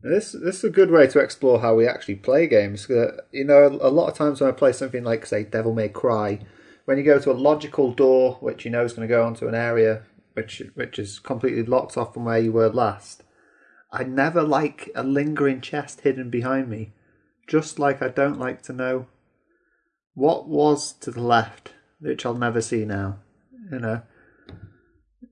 this, this is a good way to explore how we actually play games. You know, a lot of times when I play something like, say, Devil May Cry, when you go to a logical door, which you know is going to go onto an area which which is completely locked off from where you were last, I never like a lingering chest hidden behind me. Just like I don't like to know what was to the left, which I'll never see now. You know.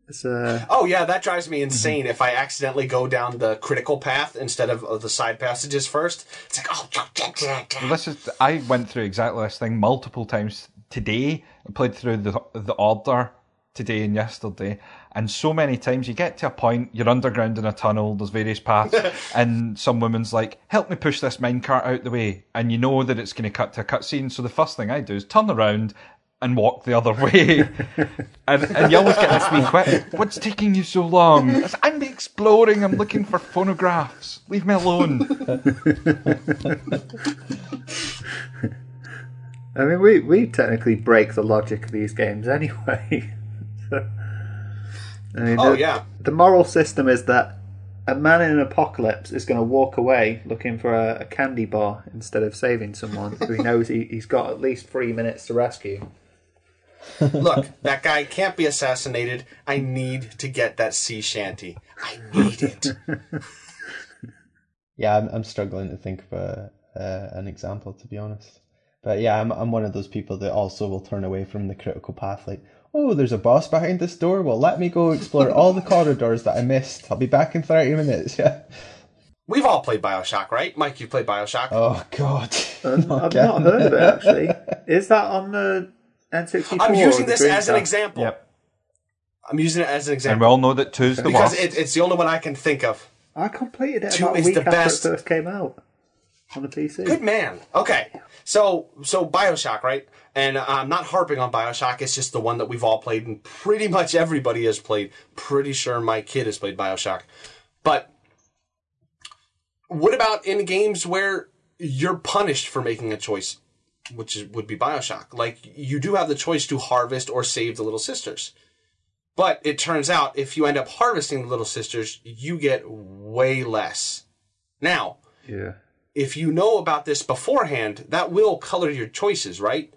It's, uh... Oh yeah, that drives me insane if I accidentally go down the critical path instead of, of the side passages first. It's like oh. Well, this is I went through exactly this thing multiple times today. I played through the the order today and yesterday. And so many times you get to a point, you're underground in a tunnel, there's various paths, and some woman's like, help me push this minecart out the way. And you know that it's going to cut to a cutscene, so the first thing I do is turn around and walk the other way. and, and you always get this wee quip, what's taking you so long? I'm exploring, I'm looking for phonographs. Leave me alone. I mean, we, we technically break the logic of these games anyway. so... I mean, oh, the, yeah. The moral system is that a man in an apocalypse is going to walk away looking for a, a candy bar instead of saving someone who he knows he, he's got at least three minutes to rescue. Look, that guy can't be assassinated. I need to get that sea shanty. I need it. yeah, I'm, I'm struggling to think of a, uh, an example, to be honest. But yeah, I'm, I'm one of those people that also will turn away from the critical path, like, oh, there's a boss behind this door. Well, let me go explore all the corridors that I missed. I'll be back in thirty minutes. Yeah. We've all played Bioshock, right? Mike, you played Bioshock. Oh, God. Um, not I've again. not heard of it, actually. Is that on the N sixty-four? I'm using this as an example. Yep. I'm using it as an example. And we all know that two's the because worst. Because it, it's the only one I can think of. I completed it about a week after best. it first came out on the P C. Good man. Okay. So, so Bioshock, right? And I'm not harping on Bioshock, it's just the one that we've all played, and pretty much everybody has played. Pretty sure my kid has played Bioshock. But what about in games where you're punished for making a choice, which is, would be Bioshock? Like, you do have the choice to harvest or save the Little Sisters. But it turns out, if you end up harvesting the Little Sisters, you get way less. Now, yeah. if you know about this beforehand, that will color your choices, right?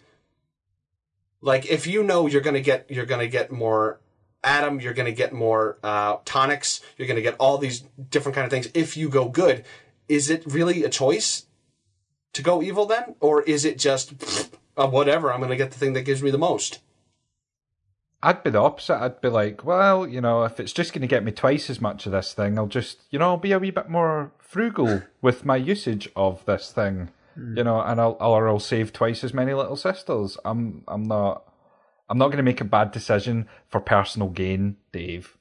Like, if you know you're gonna get you're gonna get more Adam, you're gonna get more uh, tonics, you're gonna get all these different kind of things. If you go good, is it really a choice to go evil then, or is it just pfft, uh, whatever? I'm gonna get the thing that gives me the most. I'd be the opposite. I'd be like, well, you know, if it's just going to get me twice as much of this thing, I'll just, you know, I'll be a wee bit more frugal with my usage of this thing, mm. you know, and I'll or I'll save twice as many Little Sisters. I'm I'm not I'm not going to make a bad decision for personal gain, Dave.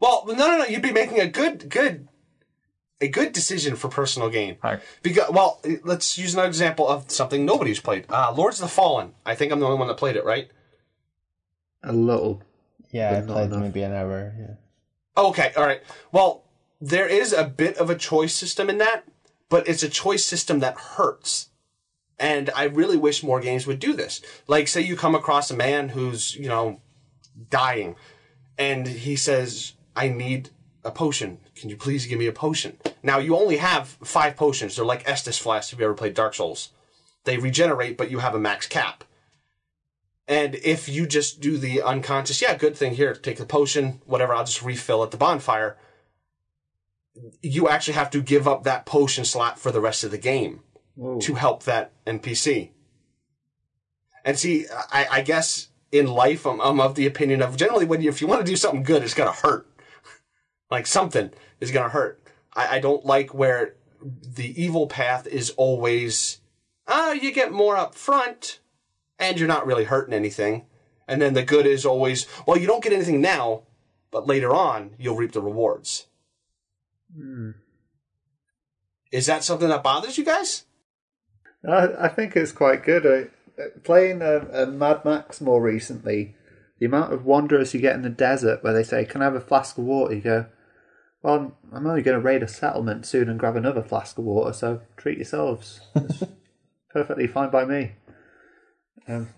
Well, no, no, no. You'd be making a good, good, a good decision for personal gain. Hi. Because, well, let's use another example of something nobody's played. Uh, Lords of the Fallen. I think I'm the only one that played it, right? A little. Yeah, I played enough. Maybe an hour. Yeah. Okay, all right. Well, there is a bit of a choice system in that, but it's a choice system that hurts. And I really wish more games would do this. Like, say you come across a man who's, you know, dying, and he says, I need a potion. Can you please give me a potion? Now, you only have five potions. They're like Estus Flasks if you ever played Dark Souls. They regenerate, but you have a max cap. And if you just do the unconscious, yeah, good thing, here, take the potion, whatever, I'll just refill at the bonfire, you actually have to give up that potion slot for the rest of the game. Whoa. To help that N P C. And see, I, I guess in life, I'm, I'm of the opinion of generally, when you, if you want to do something good, it's going to hurt. Like, something is going to hurt. I, I don't like where the evil path is always, ah, oh, you get more up front, and you're not really hurting anything. And then the good is always, well, you don't get anything now, but later on, you'll reap the rewards. Mm. Is that something that bothers you guys? I, I think it's quite good. I, playing a, a Mad Max more recently, the amount of wanderers you get in the desert where they say, can I have a flask of water? You go, well, I'm only going to raid a settlement soon and grab another flask of water, so treat yourselves. It's perfectly fine by me. Um,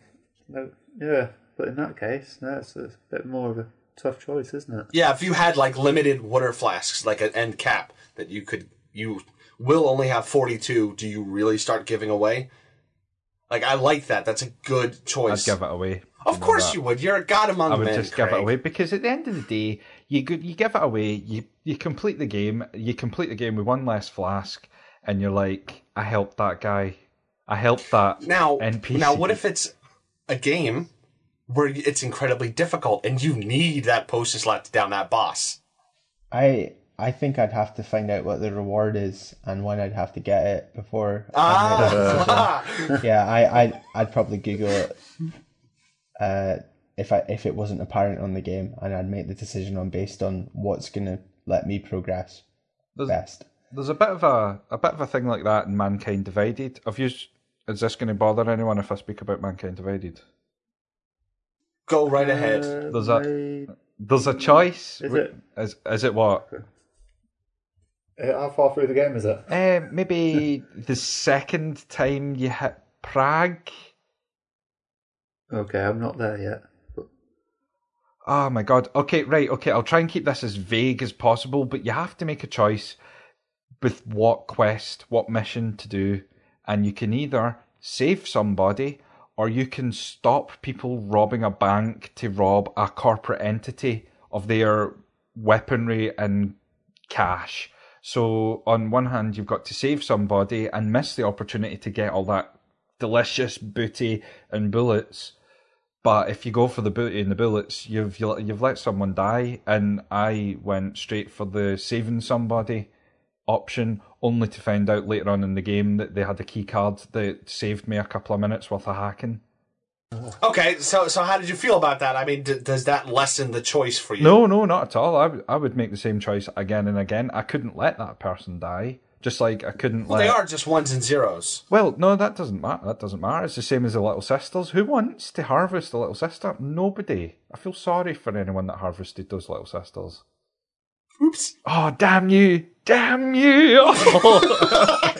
no, yeah, but in that case, no, it's a bit more of a tough choice, isn't it? Yeah, if you had like limited water flasks, like an end cap, that you could, you will only have forty-two, do you really start giving away? Like, I like that. That's a good choice. I'd give it away. Of course you would. You're a god among men, I would men, just Craig. give it away, because at the end of the day, you you give it away, you, you complete the game, you complete the game with one less flask, and you're like, I helped that guy. I helped that now, N P C. Now, what if it's a game where it's incredibly difficult, and you need that potion slot to down that boss? I... I think I'd have to find out what the reward is and when I'd have to get it before. Ah, I yeah, I, I, I'd probably Google it uh, if I if it wasn't apparent on the game, and I'd make the decision on based on what's going to let me progress there's, best. There's a bit of a a bit of a thing like that in Mankind Divided. Have you? Is this going to bother anyone if I speak about Mankind Divided? Go right ahead. Uh, there's a there's a choice. Is it? Is, is it what? How far through the game is it? Uh, maybe the second time you hit Prague. Okay, I'm not there yet. But... Oh my god. Okay, right, okay, I'll try and keep this as vague as possible, but you have to make a choice with what quest, what mission to do, and you can either save somebody, or you can stop people robbing a bank to rob a corporate entity of their weaponry and cash. So on one hand, you've got to save somebody and miss the opportunity to get all that delicious booty and bullets. But if you go for the booty and the bullets, you've you've let someone die. And I went straight for the saving somebody option, only to find out later on in the game that they had a key card that saved me a couple of minutes worth of hacking. Okay, so so how did you feel about that? I mean, d- does that lessen the choice for you? No, no, not at all. I, w- I would make the same choice again and again. I couldn't let that person die. Just like I couldn't well, let... They are just ones and zeros. Well, no, that doesn't matter. That doesn't matter. It's the same as the Little Sisters. Who wants to harvest the Little Sister? Nobody. I feel sorry for anyone that harvested those Little Sisters. Oops. Oh, damn you. Damn you. Oh.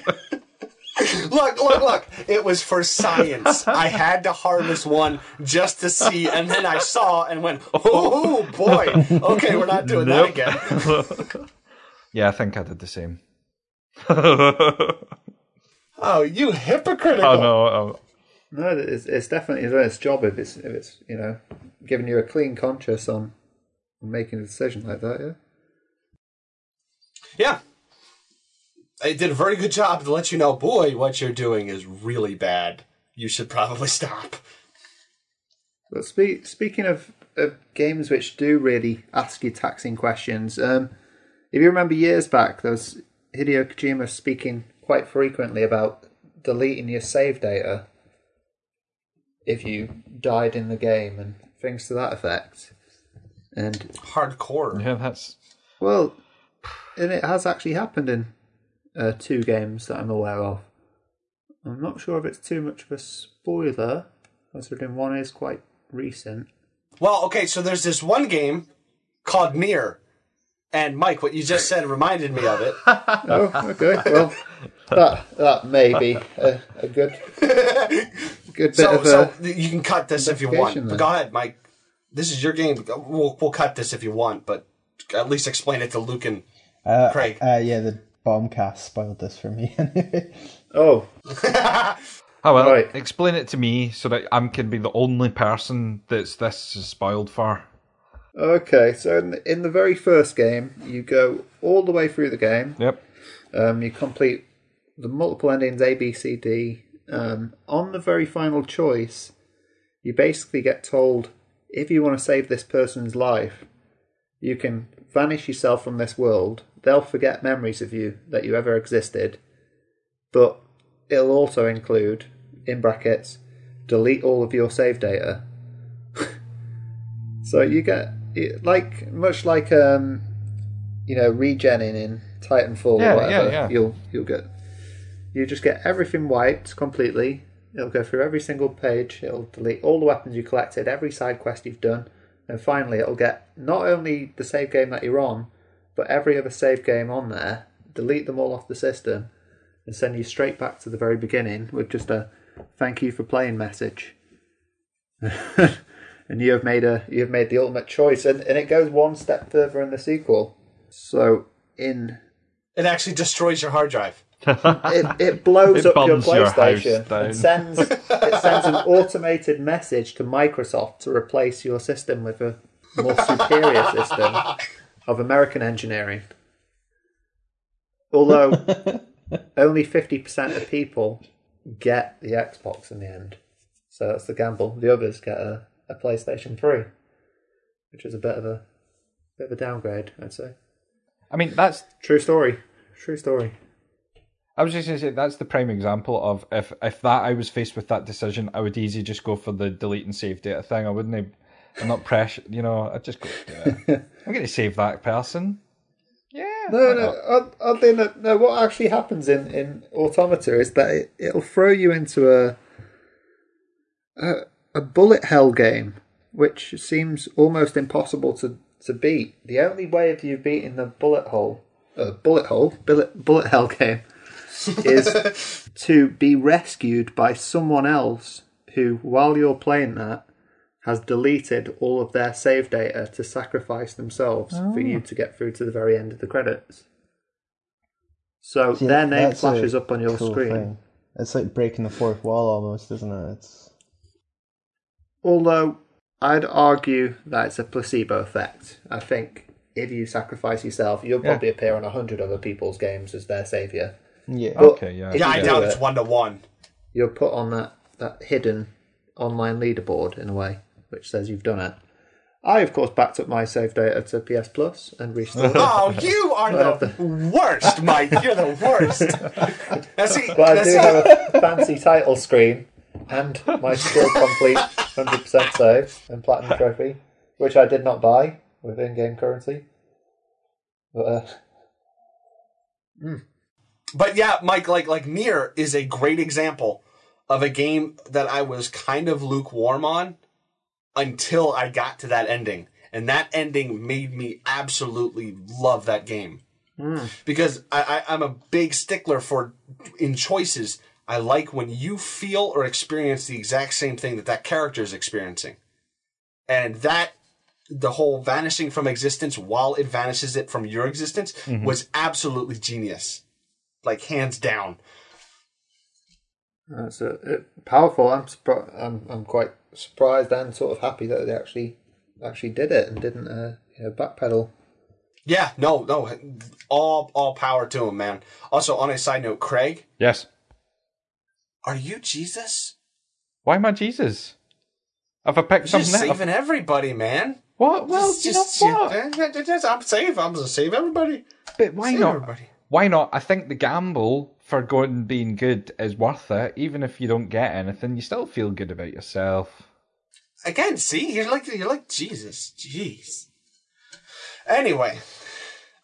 Look, look, look. It was for science. I had to harvest one just to see, and then I saw and went, oh, boy. Okay, we're not doing nope. that again. Yeah, I think I did the same. Oh, you hypocritical. Oh, no. Oh. No, it's, it's definitely doing its job if it's, if it's, you know, giving you a clean conscience on making a decision like that, yeah? Yeah. It did a very good job to let you know, boy, what you're doing is really bad. You should probably stop. But spe- speaking of, of games which do really ask you taxing questions, um, if you remember years back, there was Hideo Kojima speaking quite frequently about deleting your save data if you died in the game and things to that effect. And hardcore. Yeah, that's... Well, and it has actually happened in Uh, two games that I'm aware of. I'm not sure if it's too much of a spoiler, considering one is quite recent. Well, okay, so there's this one game called Nier, and Mike, what you just said reminded me of it. Oh, okay, well, that, that may be a, a good, good bit so, of so a... You can cut this if you want. But go ahead, Mike. This is your game. We'll, we'll cut this if you want, but at least explain it to Luke and uh, Craig. Uh, yeah, the Bombcast spoiled this for me anyway. Oh. Oh, well, right. Explain it to me so that I can be the only person that's this is spoiled for. Okay, so in the, in the very first game, you go all the way through the game. Yep. Um, you complete the multiple endings A, B, C, D. Um, on the very final choice, you basically get told, if you want to save this person's life, you can vanish yourself from this world. They'll forget memories of you that you ever existed, but it'll also include, in brackets, delete all of your save data. So you get, like, much like, um, you know, regenning in Titanfall yeah, or whatever, yeah, yeah. You'll, you'll get, you just get everything wiped completely. It'll go through every single page, it'll delete all the weapons you collected, every side quest you've done, and finally it'll get not only the save game that you're on, but every other save game on there, delete them all off the system, and send you straight back to the very beginning with just a "thank you for playing" message. And you have made a you have made the ultimate choice, and, and it goes one step further in the sequel. So in it actually destroys your hard drive. It it blows it up your PlayStation your and sends it sends an automated message to Microsoft to replace your system with a more superior system. Of American engineering. Although, only fifty percent of people get the Xbox in the end. So that's the gamble. The others get a, a PlayStation three, which is a bit of a bit of a downgrade, I'd say. I mean, that's... True story. True story. I was just going to say, that's the prime example of if, if that I was faced with that decision, I would easily just go for the delete and save data thing. I wouldn't have... I'm not pressure, you know, I just go, yeah. I'm going to save that person. Yeah. No, no, oddly no, no, what actually happens in, in Automata is that it, it'll throw you into a, a a bullet hell game, which seems almost impossible to, to beat. The only way of you beating the bullet hole, uh, bullet hole, bullet, bullet hell game, is to be rescued by someone else who, while you're playing that, has deleted all of their save data to sacrifice themselves oh. for you to get through to the very end of the credits. So See, their name flashes up on your cool screen. Thing. It's like breaking the fourth wall almost, isn't it? It's... Although, I'd argue that it's a placebo effect. I think if you sacrifice yourself, you'll yeah. probably appear on a hundred other people's games as their saviour. Yeah, but okay, yeah. Yeah, I doubt it, it's one to one. You're put on that, that hidden online leaderboard, in a way, which says you've done it. I, of course, backed up my save data to P S Plus and restored it. Oh, you are the, the worst, Mike. You're the worst. Now, see, but now I do see... have a fancy title screen and my still complete one hundred percent save and platinum trophy, which I did not buy with in-game currency. But, uh... mm. but yeah, Mike, like, like Nier is a great example of a game that I was kind of lukewarm on until I got to that ending. And that ending made me absolutely love that game. Mm. Because I, I, I'm a big stickler for, in choices, I like when you feel or experience the exact same thing that that character is experiencing. And that, the whole vanishing from existence while it vanishes it from your existence, mm-hmm. was absolutely genius. Like, hands down. That's a, it, powerful. I'm, surpri- I'm I'm quite surprised and sort of happy that they actually actually did it and didn't uh, you know, backpedal. Yeah, no, no, all all power to him, man. Also, on a side note, Craig. Yes. Are you Jesus? Why am I Jesus? Have I picked You're something? You're saving up? Everybody, man. What? Well, just, you just, know what? Just, just, I'm safe. I'm gonna save everybody. But why save not? Everybody. Why not? I think the gamble for going and being good is worth it. Even if you don't get anything, you still feel good about yourself. Again, see, you're like you're like Jesus. Jeez. Anyway,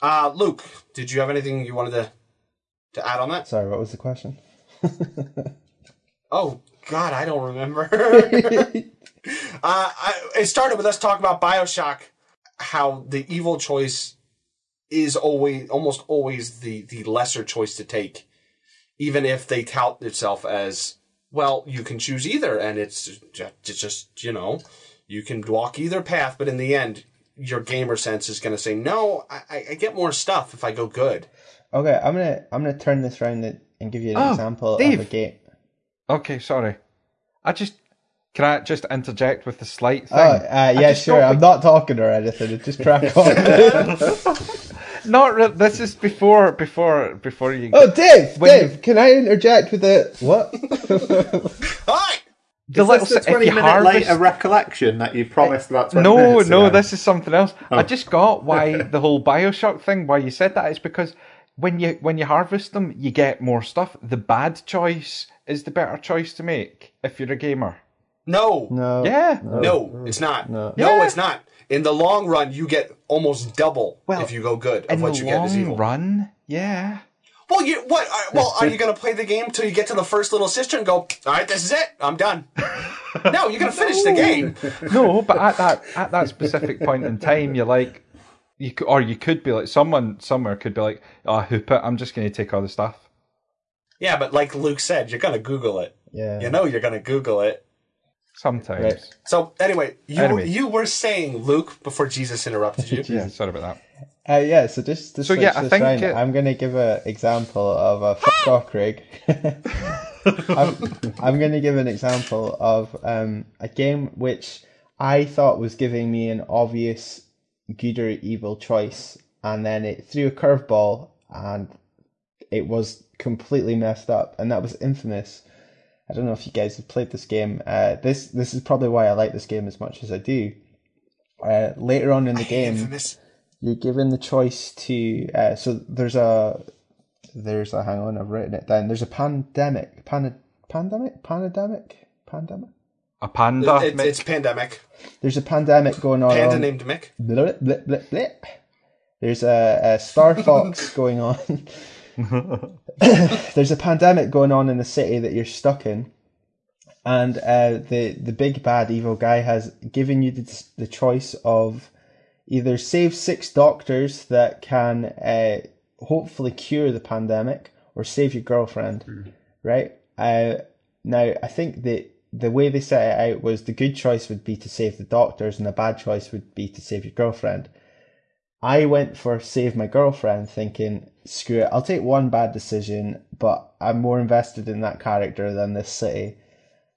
uh, Luke, did you have anything you wanted to to add on that? Sorry, what was the question? Oh God, I don't remember. uh, I, it started with us talking about Bioshock, how the evil choice is always, almost always, the the lesser choice to take, even if they tout itself as, well, you can choose either, and it's just, it's just you know, you can walk either path, but in the end, your gamer sense is going to say, no, I, I get more stuff if I go good. Okay, I'm gonna I'm gonna turn this around and give you an oh, example Dave. of a game. Okay, sorry. I just can I just interject with the slight thing? Oh, uh, yeah, sure. I'm be- not talking or anything. It's just crack on. Not re- this is before before before you. Oh, Dave, Dave, you... can I interject with a what? Hi. The little the twenty-minute harvest... later recollection that you promised about twenty no, minutes No, no, this is something else. Oh. I just got why the whole Bioshock thing, why you said that. It's because when you when you harvest them, you get more stuff. The bad choice is the better choice to make if you're a gamer. No. No. Yeah. No, no it's not. No. Yeah. no, it's not. In the long run, you get almost double well, if you go good of what you get as evil. In the long run, yeah. Well, you what? Are, well, are you going to play the game till you get to the first little sister and go, all right, this is it, I'm done? No, you're going to finish the game. No, but at that at that specific point in time, you're like, you or you could be like, someone somewhere could be like, oh, hoop it, I'm just going to take all the stuff. Yeah, but like Luke said, you're going to Google it. Yeah. You know you're going to Google it. Sometimes. Right. So anyway, you anyway. you were saying, Luke, before Jesus interrupted you. Yeah, sorry about that. Uh, yeah, so just to so switch yeah, I this think round, it... I'm going to give an example of a fuck off, Craig. I'm, I'm going to give an example of um, a game which I thought was giving me an obvious good or evil choice, and then it threw a curveball, and it was completely messed up, and that was Infamous. I don't know if you guys have played this game. Uh, this this is probably why I like this game as much as I do. Uh, later on in the I game... Infamous. You're given the choice to uh, so there's a there's a hang on I've written it down there's a pandemic pan pandemic pandemic pandemic a panda it, it's, it's pandemic there's a pandemic going on panda named Mick blip, blip, blip, blip. There's a, a Star Fox going on there's a pandemic going on in the city that you're stuck in, and uh, the the big bad evil guy has given you the the choice of either save six doctors that can uh, hopefully cure the pandemic, or save your girlfriend, mm. right? Uh, now, I think the the way they set it out was the good choice would be to save the doctors, and the bad choice would be to save your girlfriend. I went for save my girlfriend, thinking, screw it, I'll take one bad decision, but I'm more invested in that character than this city.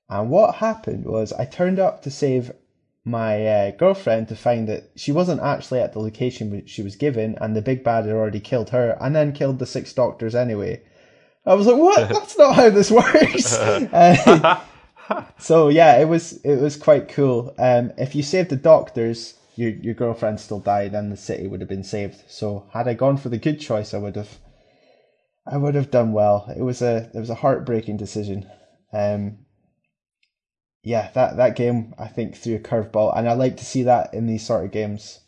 And what happened was I turned up to save my uh, girlfriend to find that she wasn't actually at the location she was given, and the big bad had already killed her and then killed the six doctors anyway. I was like, what? That's not how this works. Uh, so yeah, it was it was quite cool. Um, if you saved the doctors, your your girlfriend still died and the city would have been saved. So had I gone for the good choice, I would have I would have done well. It was a it was a heartbreaking decision. Um Yeah, that, that game, I think, threw a curveball, and I like to see that in these sort of games.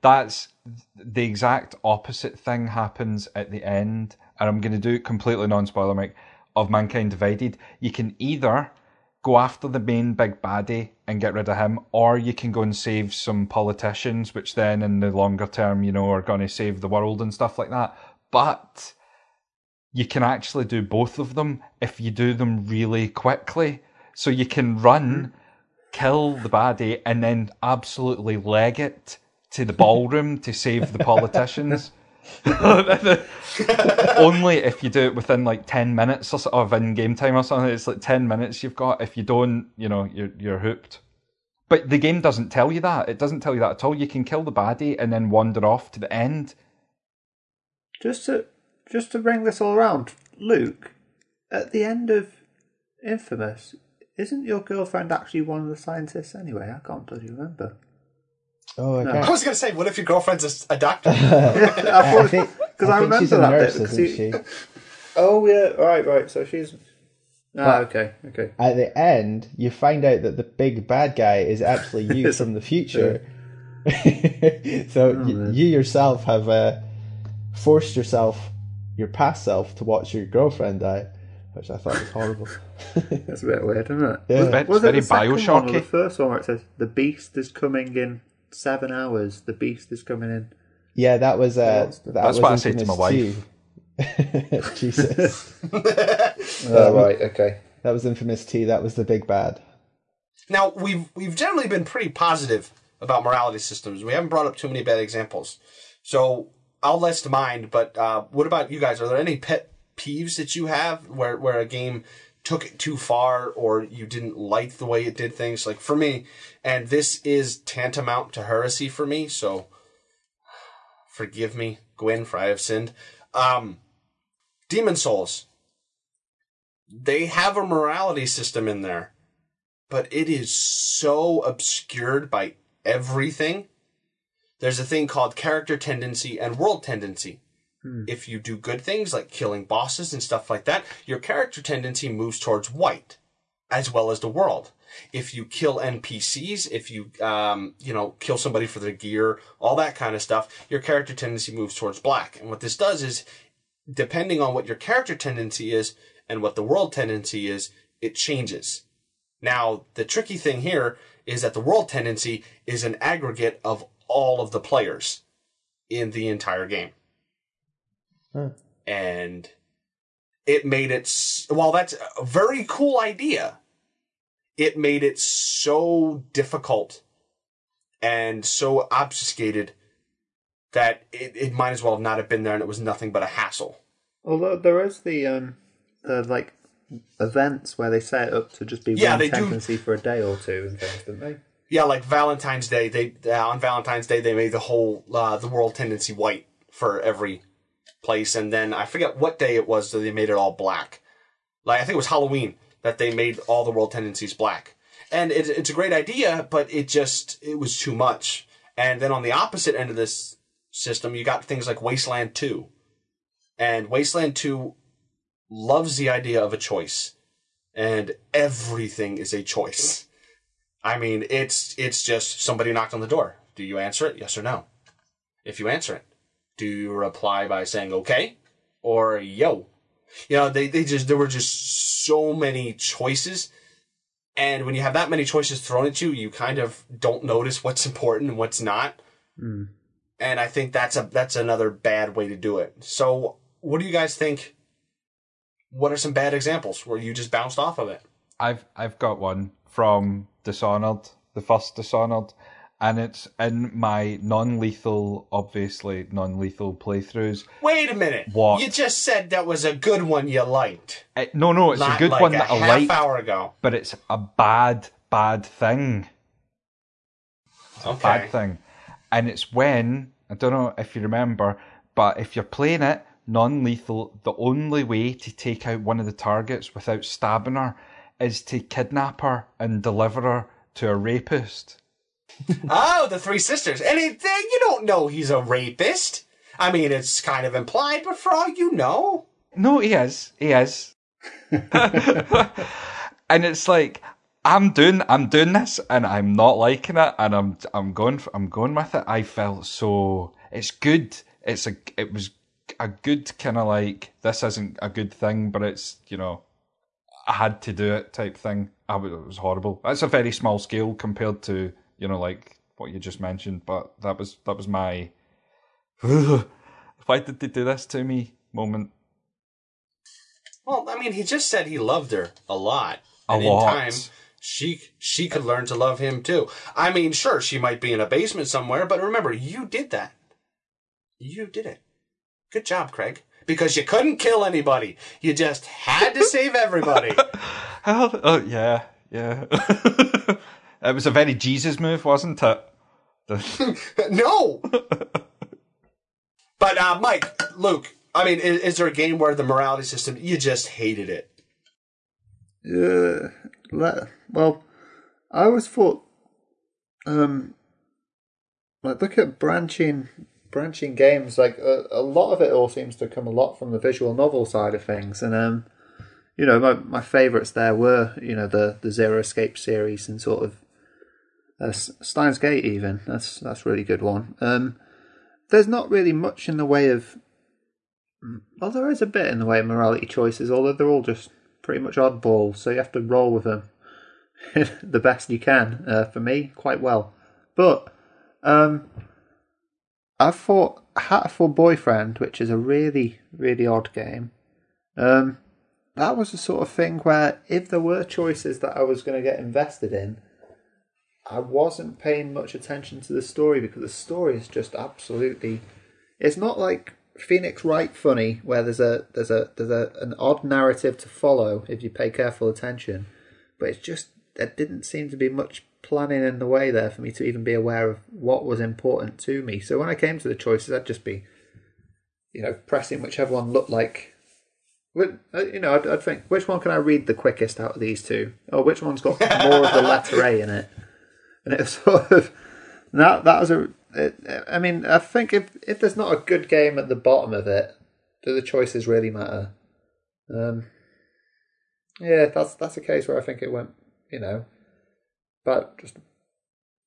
That's the exact opposite thing happens at the end, and I'm going to do it completely non-spoiler, Mike, of Mankind Divided. You can either go after the main big baddie and get rid of him, or you can go and save some politicians, which then in the longer term, you know, are going to save the world and stuff like that. But you can actually do both of them if you do them really quickly. So you can run, kill the baddie, and then absolutely leg it to the ballroom to save the politicians. Only if you do it within like ten minutes or so, of in-game time or something. It's like ten minutes you've got. If you don't, you know, you're, you're hooped. But the game doesn't tell you that. It doesn't tell you that at all. You can kill the baddie and then wander off to the end. Just to just to bring this all around, Luke, at the end of Infamous, isn't your girlfriend actually one of the scientists anyway? I can't bloody remember. Oh, okay. I was going to say, what if your girlfriend's a doctor? Because I, I, think, I, I remember she's a that nurse, bit. Isn't she? Oh, yeah. Right, right. So she's... Ah, okay, okay. At the end, you find out that the big bad guy is actually you from the future. So oh, you, you yourself have uh, forced yourself, your past self, to watch your girlfriend die, which I thought was horrible. That's a bit weird, isn't it? Yeah. Was, was it the second Bioshock one or the first one where it says, the beast is coming in Seven hours. The beast is coming in. Yeah, that was. Uh, that That's was what I said to my wife. Jesus. Oh, right. Okay. That was Infamous T. That was the big bad. Now we've we've generally been pretty positive about morality systems. We haven't brought up too many bad examples. So I'll list mine. But uh, what about you guys? Are there any pet peeves that you have where where a game took it too far, or you didn't like the way it did things? Like for me, and this is tantamount to heresy for me, so forgive me, Gwen, for I have sinned. Um, Demon Souls. They have a morality system in there, but it is so obscured by everything. There's a thing called character tendency and world tendency. If you do good things like killing bosses and stuff like that, your character tendency moves towards white, as well as the world. If you kill N P Cs, if you, um, you know, kill somebody for their gear, all that kind of stuff, your character tendency moves towards black. And what this does is, depending on what your character tendency is and what the world tendency is, it changes. Now, the tricky thing here is that the world tendency is an aggregate of all of the players in the entire game. And it made it, while that's a very cool idea, it made it so difficult and so obfuscated that it, it might as well have not have been there, and it was nothing but a hassle. Although there is the, um, the like, events where they set it up to just be yeah, one they tendency do. For a day or two and things, didn't they? Yeah, like Valentine's Day. They uh, on Valentine's Day, they made the whole, uh, the world tendency white for every place, and then I forget what day it was that they made it all black. Like I think it was Halloween that they made all the world tendencies black. And it, it's a great idea, but it just it was too much. And then on the opposite end of this system, you got things like Wasteland two. And Wasteland two loves the idea of a choice, and everything is a choice. I mean, it's it's just somebody knocked on the door. Do you answer it? Yes or no? If you answer it, do you reply by saying okay or yo? You know, they, they just there were just so many choices. And when you have that many choices thrown at you, you kind of don't notice what's important and what's not. Mm. And I think that's a that's another bad way to do it. So what do you guys think? What are some bad examples where you just bounced off of it? I've I've got one from Dishonored, the first Dishonored. And it's in my non-lethal, obviously non-lethal playthroughs. Wait a minute! What? You just said that was a good one you liked. It, no, no, it's Not a good like one a that I liked. Half hour ago. But it's a bad, bad thing. It's okay. A bad thing. And it's when, I don't know if you remember, but if you're playing it non-lethal, the only way to take out one of the targets without stabbing her is to kidnap her and deliver her to a rapist. Oh, the three sisters. And it, they, you don't know he's a rapist. I mean, it's kind of implied, but for all you know. No, he is. He is. And it's like, I'm doing, I'm doing this, and I'm not liking it, and I'm, I'm going, for, I'm going with it. I felt so. It's good. It's a, it was a good kind of like. This isn't a good thing, but it's, you know, I had to do it type thing. I was, it was horrible. That's a very small scale compared to, you know, like what you just mentioned, but that was that was my why did they do this to me moment. Well, I mean, he just said he loved her a lot. And a lot. In time, she she could learn to love him too. I mean, sure, she might be in a basement somewhere, but remember, you did that. You did it. Good job, Craig. Because you couldn't kill anybody. You just had to save everybody. How? Oh, yeah. Yeah. It was a very Jesus move, wasn't it? No! But, uh, Mike, Luke, I mean, is, is there a game where the morality system, you just hated it? Uh, well, I always thought, um, like, look at branching... branching games, like a, a lot of it all seems to come a lot from the visual novel side of things, and um you know, my, my favorites there were, you know, the the Zero Escape series and sort of uh, Steins Gate even. That's that's a really good one. Um there's not really much in the way of, well, there is a bit in the way of morality choices, although they're all just pretty much oddballs, so you have to roll with them the best you can, uh, for me quite well. But um I thought Hatful Boyfriend, which is a really, really odd game, um, that was the sort of thing where if there were choices that I was going to get invested in, I wasn't paying much attention to the story, because the story is just absolutely... It's not like Phoenix Wright funny, where there's a there's a there's a an odd narrative to follow if you pay careful attention, but it's just there didn't seem to be much planning in the way there for me to even be aware of what was important to me. So when I came to the choices, I'd just be, you know, pressing whichever one looked like, you know, I'd, I'd think, which one can I read the quickest out of these two? Or which one's got more of the letter A in it? And it was sort of, that, that was a, it, I mean, I think if, if there's not a good game at the bottom of it, do the choices really matter? Um, yeah, that's, that's a case where I think it went, you know, but just a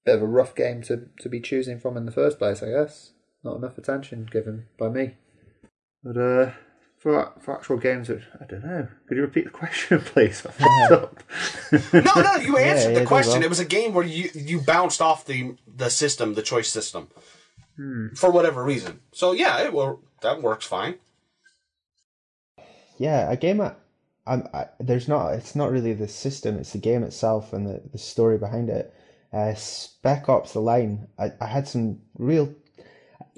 bit of a rough game to, to be choosing from in the first place, I guess. Not enough attention given by me. But uh, for for actual games, which I don't know. Could you repeat the question, please? No, no, you answered yeah, yeah, the question. Well. It was a game where you, you bounced off the the system, the choice system, hmm. for whatever reason. So yeah, it will, that works fine. Yeah, a game at. I'm, I, there's not. It's not really the system. It's the game itself and the, the story behind it. Uh, Spec Ops: The Line. I, I had some real.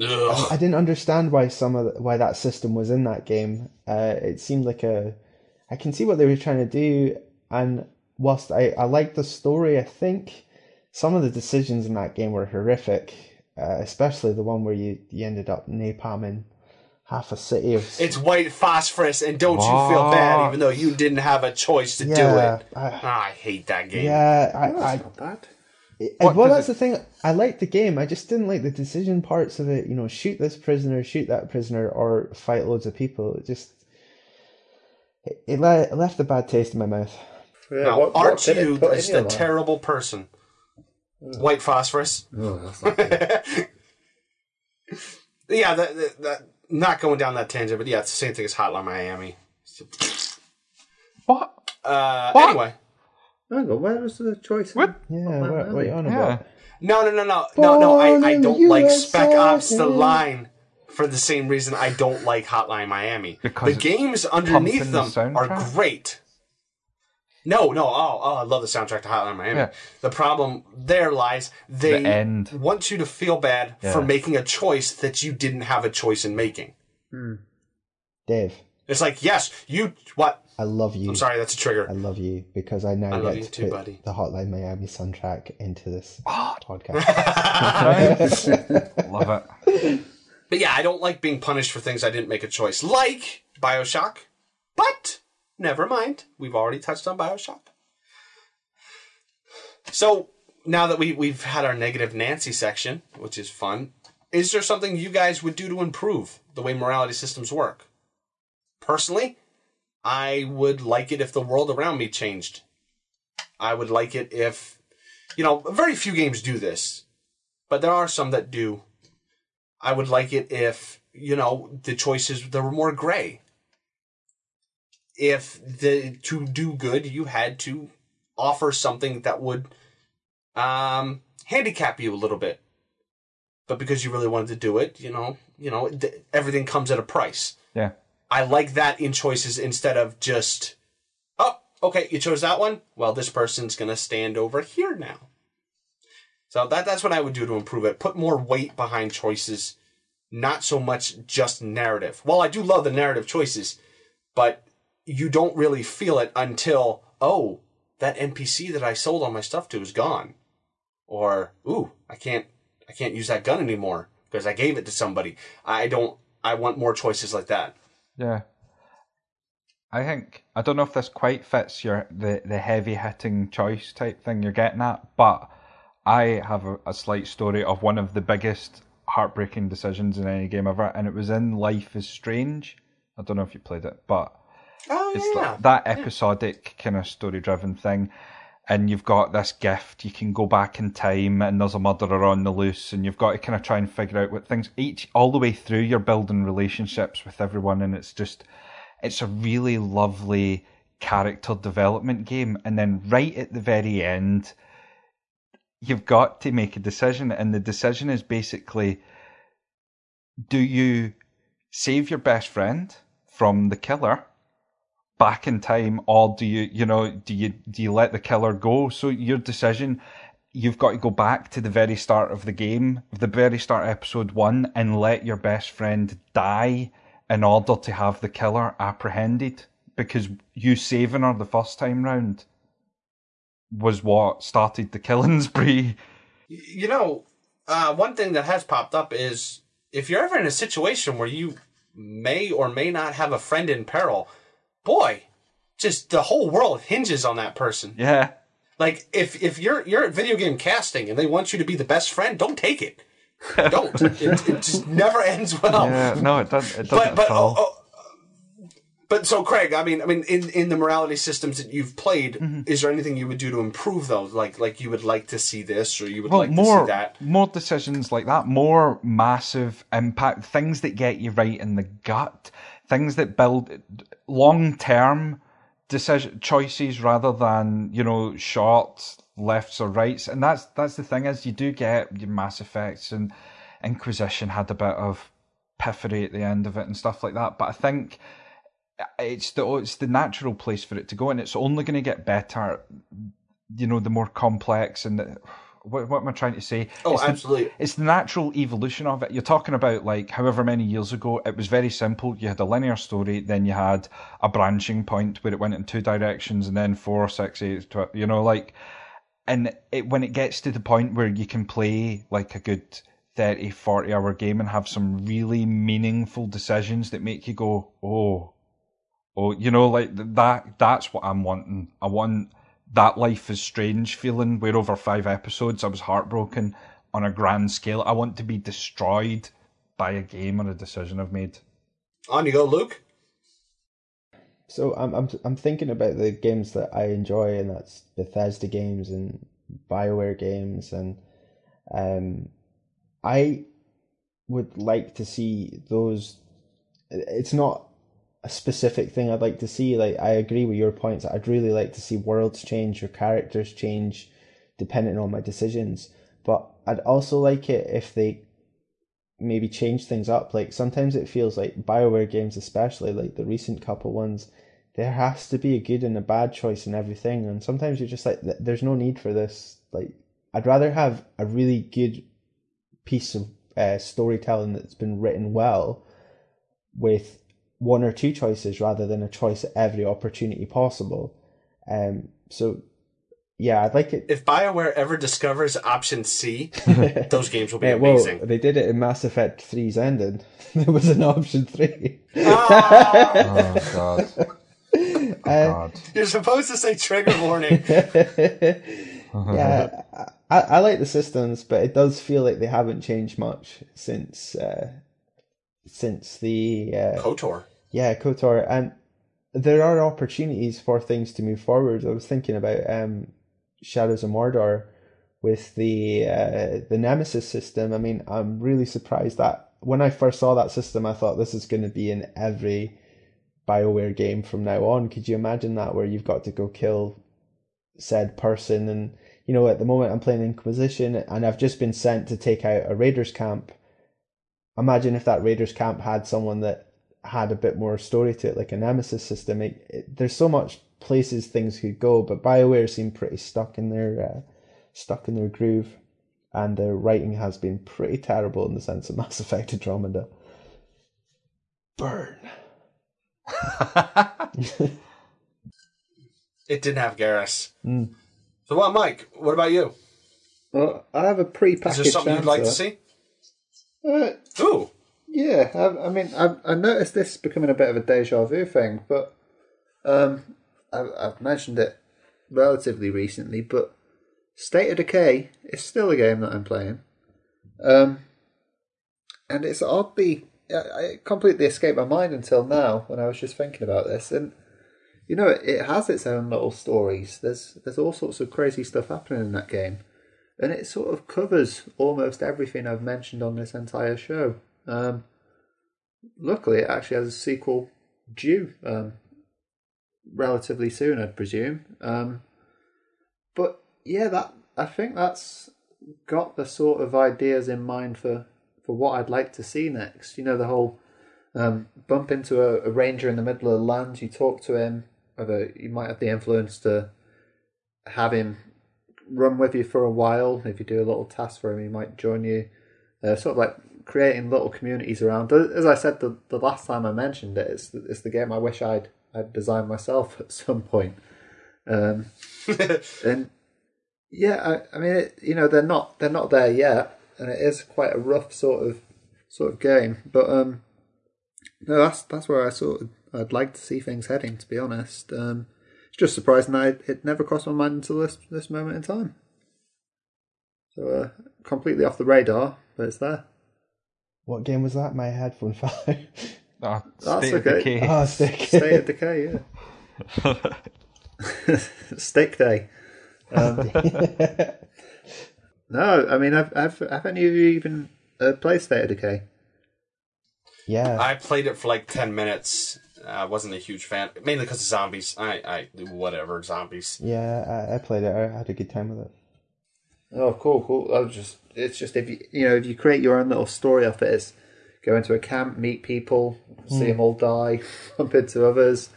I, I didn't understand why some of the, why that system was in that game. Uh, it seemed like a. I can see what they were trying to do, and whilst I I liked the story, I think some of the decisions in that game were horrific. Uh, especially the one where you, you ended up napalming half a city of... It's white phosphorus, and don't oh. you feel bad, even though you didn't have a choice to yeah, do it. I, oh, I hate that game. Yeah, I... No, that's I not bad. It, what, well, that's it... the thing. I liked the game. I just didn't like the decision parts of it. You know, shoot this prisoner, shoot that prisoner, or fight loads of people. It just... It, it, le- it left a bad taste in my mouth. Yeah, now, what, aren't what you just a terrible person? Ugh. White phosphorus? Oh, that's not good. Yeah, that... that, that not going down that tangent, but yeah, it's the same thing as Hotline Miami. What? Uh, what? Anyway. Hang on, where was the choice? What? Yeah, what are you on about? No, no, no, no. No, no, I, I don't like Spec Ops The Line for the same reason I don't like Hotline Miami. Because the games underneath them the are great. No, no, oh, oh, I love the soundtrack to Hotline Miami. Yeah. The problem there lies they the end. want you to feel bad yeah. for making a choice that you didn't have a choice in making. Mm. Dave. It's like, yes, you... What? I love you. I'm sorry, that's a trigger. I love you, because I now I get to too, put buddy. the Hotline Miami soundtrack into this oh. podcast. Love it. But yeah, I don't like being punished for things I didn't make a choice. Like Bioshock, but... Never mind. We've already touched on Bioshock. So now that we, we've had our negative Nancy section, which is fun, is there something you guys would do to improve the way morality systems work? Personally, I would like it if the world around me changed. I would like it if, you know, very few games do this, but there are some that do. I would like it if, you know, the choices, there were more gray. if the to do good, you had to offer something that would um, handicap you a little bit. But because you really wanted to do it, you know, you know, th- everything comes at a price. Yeah, I like that in choices instead of just, oh, okay, you chose that one. Well, this person's gonna stand over here now. So that that's what I would do to improve it. Put more weight behind choices, not so much just narrative. Well, I do love the narrative choices, but you don't really feel it until, oh, that N P C that I sold all my stuff to is gone, or ooh, I can't. I can't use that gun anymore because I gave it to somebody. I don't, I want more choices like that. Yeah. I think, I don't know if this quite fits your, the, the heavy hitting choice type thing you're getting at, but I have a, a slight story of one of the biggest heartbreaking decisions in any game ever. And it was in Life is Strange. I don't know if you played it, but oh, it's yeah. like that episodic yeah. kind of story driven thing. And you've got this gift, you can go back in time and there's a murderer on the loose and you've got to kind of try and figure out what things, each, all the way through you're building relationships with everyone and it's just, it's a really lovely character development game. And then right at the very end, you've got to make a decision and the decision is basically, do you save your best friend from the killer back in time, or do you, you know, do you do you let the killer go? So your decision, you've got to go back to the very start of the game, the very start of episode one, and let your best friend die in order to have the killer apprehended, because you saving her the first time round was what started the killing spree. You know, uh, one thing that has popped up is, if you're ever in a situation where you may or may not have a friend in peril, boy, just the whole world hinges on that person. Yeah. Like, if, if you're you're at video game casting and they want you to be the best friend, don't take it. Don't. it, it just never ends well. Yeah, no, it doesn't. It doesn't but, but, at all. Oh, oh, but so, Craig, I mean, I mean, in, in the morality systems that you've played, mm-hmm. is there anything you would do to improve those? Like, like you would like to see this, or you would well, like more, to see that? More decisions like that, more massive impact, things that get you right in the gut. Things that build long-term decision choices rather than, you know, short lefts or rights. And that's that's the thing is you do get your Mass Effects and Inquisition had a bit of piffery at the end of it and stuff like that. But I think it's the it's the natural place for it to go, and it's only going to get better. You know, the more complex and the, what, what am I trying to say? Oh, it's absolutely. The, it's the natural evolution of it. You're talking about, like, however many years ago, it was very simple. You had a linear story, then you had a branching point where it went in two directions, and then four, six, eight, twelve, you know, like, and it, when it gets to the point where you can play, like, a good thirty, forty hour game and have some really meaningful decisions that make you go, oh, oh, you know, like, that. that's what I'm wanting. I want... that Life is Strange feeling where over five episodes I was heartbroken on a grand scale. I want to be destroyed by a game or a decision I've made. On you go, Luke. So I'm I'm I'm thinking about the games that I enjoy, and that's Bethesda games and BioWare games, and um, I would like to see those. It's not a specific thing I'd like to see. Like, I agree with your points. I'd really like to see worlds change or characters change depending on my decisions. But I'd also like it if they maybe change things up. Like, sometimes it feels like BioWare games, especially, like the recent couple ones, there has to be a good and a bad choice in everything. And sometimes you're just like, there's no need for this. Like, I'd rather have a really good piece of uh, storytelling that's been written well with one or two choices rather than a choice at every opportunity possible. Um, so, yeah, I'd like it. If BioWare ever discovers option C, those games will be yeah, amazing. Well, they did it in Mass Effect three's ending. There was an option three. Oh, oh God. Oh, God. Uh, You're supposed to say trigger warning. Yeah, I, I like the systems, but it does feel like they haven't changed much since uh, since the... Uh, Kotor. Yeah, Kotor. And there are opportunities for things to move forward. I was thinking about um, Shadows of Mordor with the uh, the Nemesis system. I mean, I'm really surprised that when I first saw that system, I thought this is going to be in every BioWare game from now on. Could you imagine that, where you've got to go kill said person? And, you know, at the moment I'm playing Inquisition and I've just been sent to take out a raiders camp. Imagine if that raiders camp had someone that had a bit more story to it, like a nemesis system. It, it, there's so much places things could go, but BioWare seem pretty stuck in their uh, stuck in their groove, and their writing has been pretty terrible in the sense of Mass Effect Andromeda. Burn. It didn't have Garrus. Mm. So, well, Mike, what about you? Well, I have a pre-packaged. Is there something you'd like to see? Uh, Ooh. Yeah, I, I mean, I, I noticed this becoming a bit of a deja vu thing, but um, I, I've mentioned it relatively recently, but State of Decay is still a game that I'm playing. Um, and it's oddly, I, I completely escaped my mind until now when I was just thinking about this. And, you know, it, it has its own little stories. There's, there's all sorts of crazy stuff happening in that game. And it sort of covers almost everything I've mentioned on this entire show. Um, luckily, it actually has a sequel due um, relatively soon, I'd presume. Um, but yeah, that I think that's got the sort of ideas in mind for, for what I'd like to see next. You know, the whole um, bump into a, a ranger in the middle of the land, you talk to him, although you might have the influence to have him run with you for a while. If you do a little task for him, he might join you. Uh, sort of like creating little communities around. As I said the, the last time I mentioned it, it's the, it's the game I wish I'd I'd designed myself at some point. Um, and yeah, I, I mean, it, you know, they're not they're not there yet, and it is quite a rough sort of sort of game. But um, no, that's that's where I sort of I'd like to see things heading. To be honest, um, it's just surprising that it never crossed my mind until this this moment in time. So uh, completely off the radar, but it's there. What game was that? My headphone fell out. Oh, State of Decay. Oh, State of Decay, yeah. Steak Day. Um, no, I mean, I've, I've, have any of you even uh, played State of Decay? Yeah. I played it for like ten minutes. I wasn't a huge fan, mainly because of zombies. I, I, whatever, zombies. Yeah, I, I played it. I had a good time with it. Oh, cool, cool. I was just, it's just if you, you know, if you create your own little story off it, it's go into a camp, meet people, see mm. them all die, bump into others.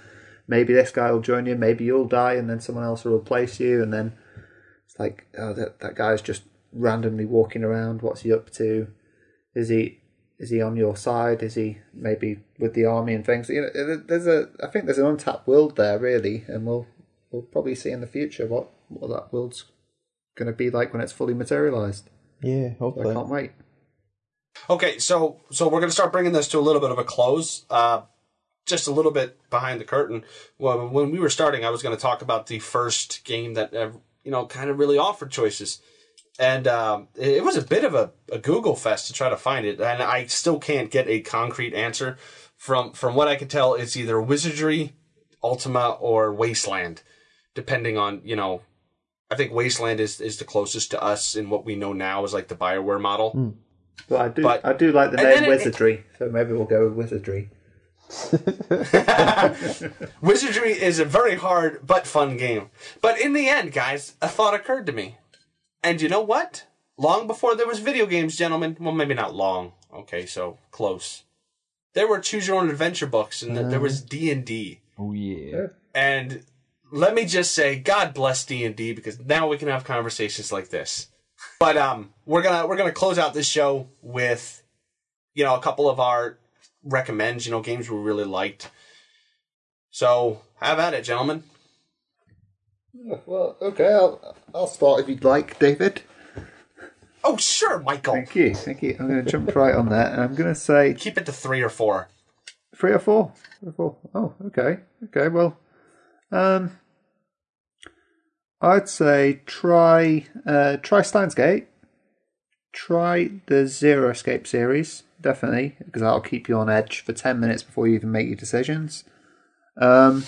Maybe this guy will join you, maybe you'll die, and then someone else will replace you. And then it's like, oh, that that guy's just randomly walking around. What's he up to? Is he is he on your side? Is he maybe with the army and things? You know, there's a, I think there's an untapped world there, really, and we'll we'll probably see in the future what what that world's going to be like when it's fully materialized. Yeah, hopefully. So I can't wait. Okay, so so we're going to start bringing this to a little bit of a close. Uh, just a little bit behind the curtain. Well, when we were starting, I was going to talk about the first game that uh, you know kind of really offered choices, and um, it, it was a bit of a, a Google fest to try to find it, and I still can't get a concrete answer. From from what I can tell, it's either Wizardry, Ultima, or Wasteland, depending on you know. I think Wasteland is, is the closest to us in what we know now is like the BioWare model. Mm. But I do but, I do like the name it, Wizardry, it, so maybe we'll go with Wizardry. Wizardry is a very hard but fun game. But in the end, guys, a thought occurred to me. And you know what? Long before there was video games, gentlemen, well, maybe not long. Okay, so close. There were Choose Your Own Adventure books, and um, there was D and D. Oh, yeah. And let me just say, God bless D and D, because now we can have conversations like this. But um, we're gonna we're gonna close out this show with, you know, a couple of our recommends, you know, games we really liked. So have at it, gentlemen. Well, okay, I'll I'll start if you'd like, David. Oh, sure, Michael. Thank you, thank you. I'm gonna jump right on that, and I'm gonna say keep it to three or four. Three or four. Three or four. Oh, okay, okay. Well, um. I'd say try uh, try Steins Gate, try the Zero Escape series, definitely, because that'll keep you on edge for ten minutes before you even make your decisions. Um,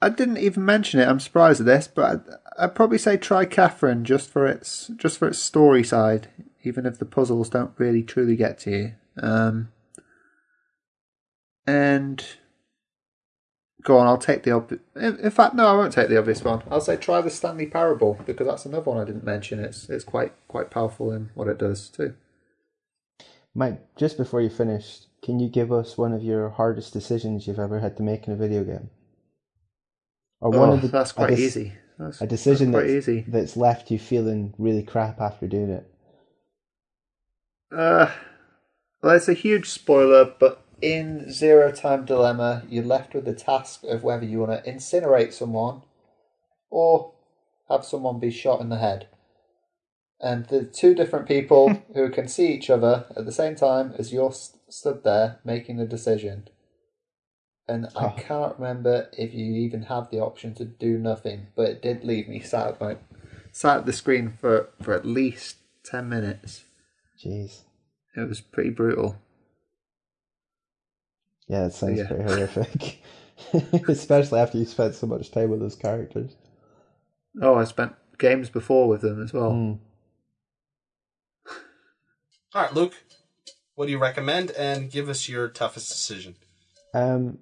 I didn't even mention it, I'm surprised at this, but I'd, I'd probably say try Catherine just for its just for its story side, even if the puzzles don't really truly get to you. Um, And go on, I'll take the obvious... In fact, no, I won't take the obvious one. I'll say try the Stanley Parable, because that's another one I didn't mention. It's it's quite quite powerful in what it does too. Mike, just before you finish, can you give us one of your hardest decisions you've ever had to make in a video game? Or one oh, of the, that's quite a de- easy. That's, a decision that's, that's, easy. that's left you feeling really crap after doing it. Uh, well, it's a huge spoiler, but in Zero Time Dilemma, you're left with the task of whether you want to incinerate someone or have someone be shot in the head. And the two different people who can see each other at the same time as you're st- stood there making the decision. And oh. I can't remember if you even had the option to do nothing, but it did leave me sat at, my, sat at the screen for, for at least ten minutes. Jeez. It was pretty brutal. Yeah, it sounds yeah. pretty horrific. Especially after you spent so much time with those characters. Oh, I spent games before with them as well. Mm. All right, Luke, what do you recommend? And give us your toughest decision. Um,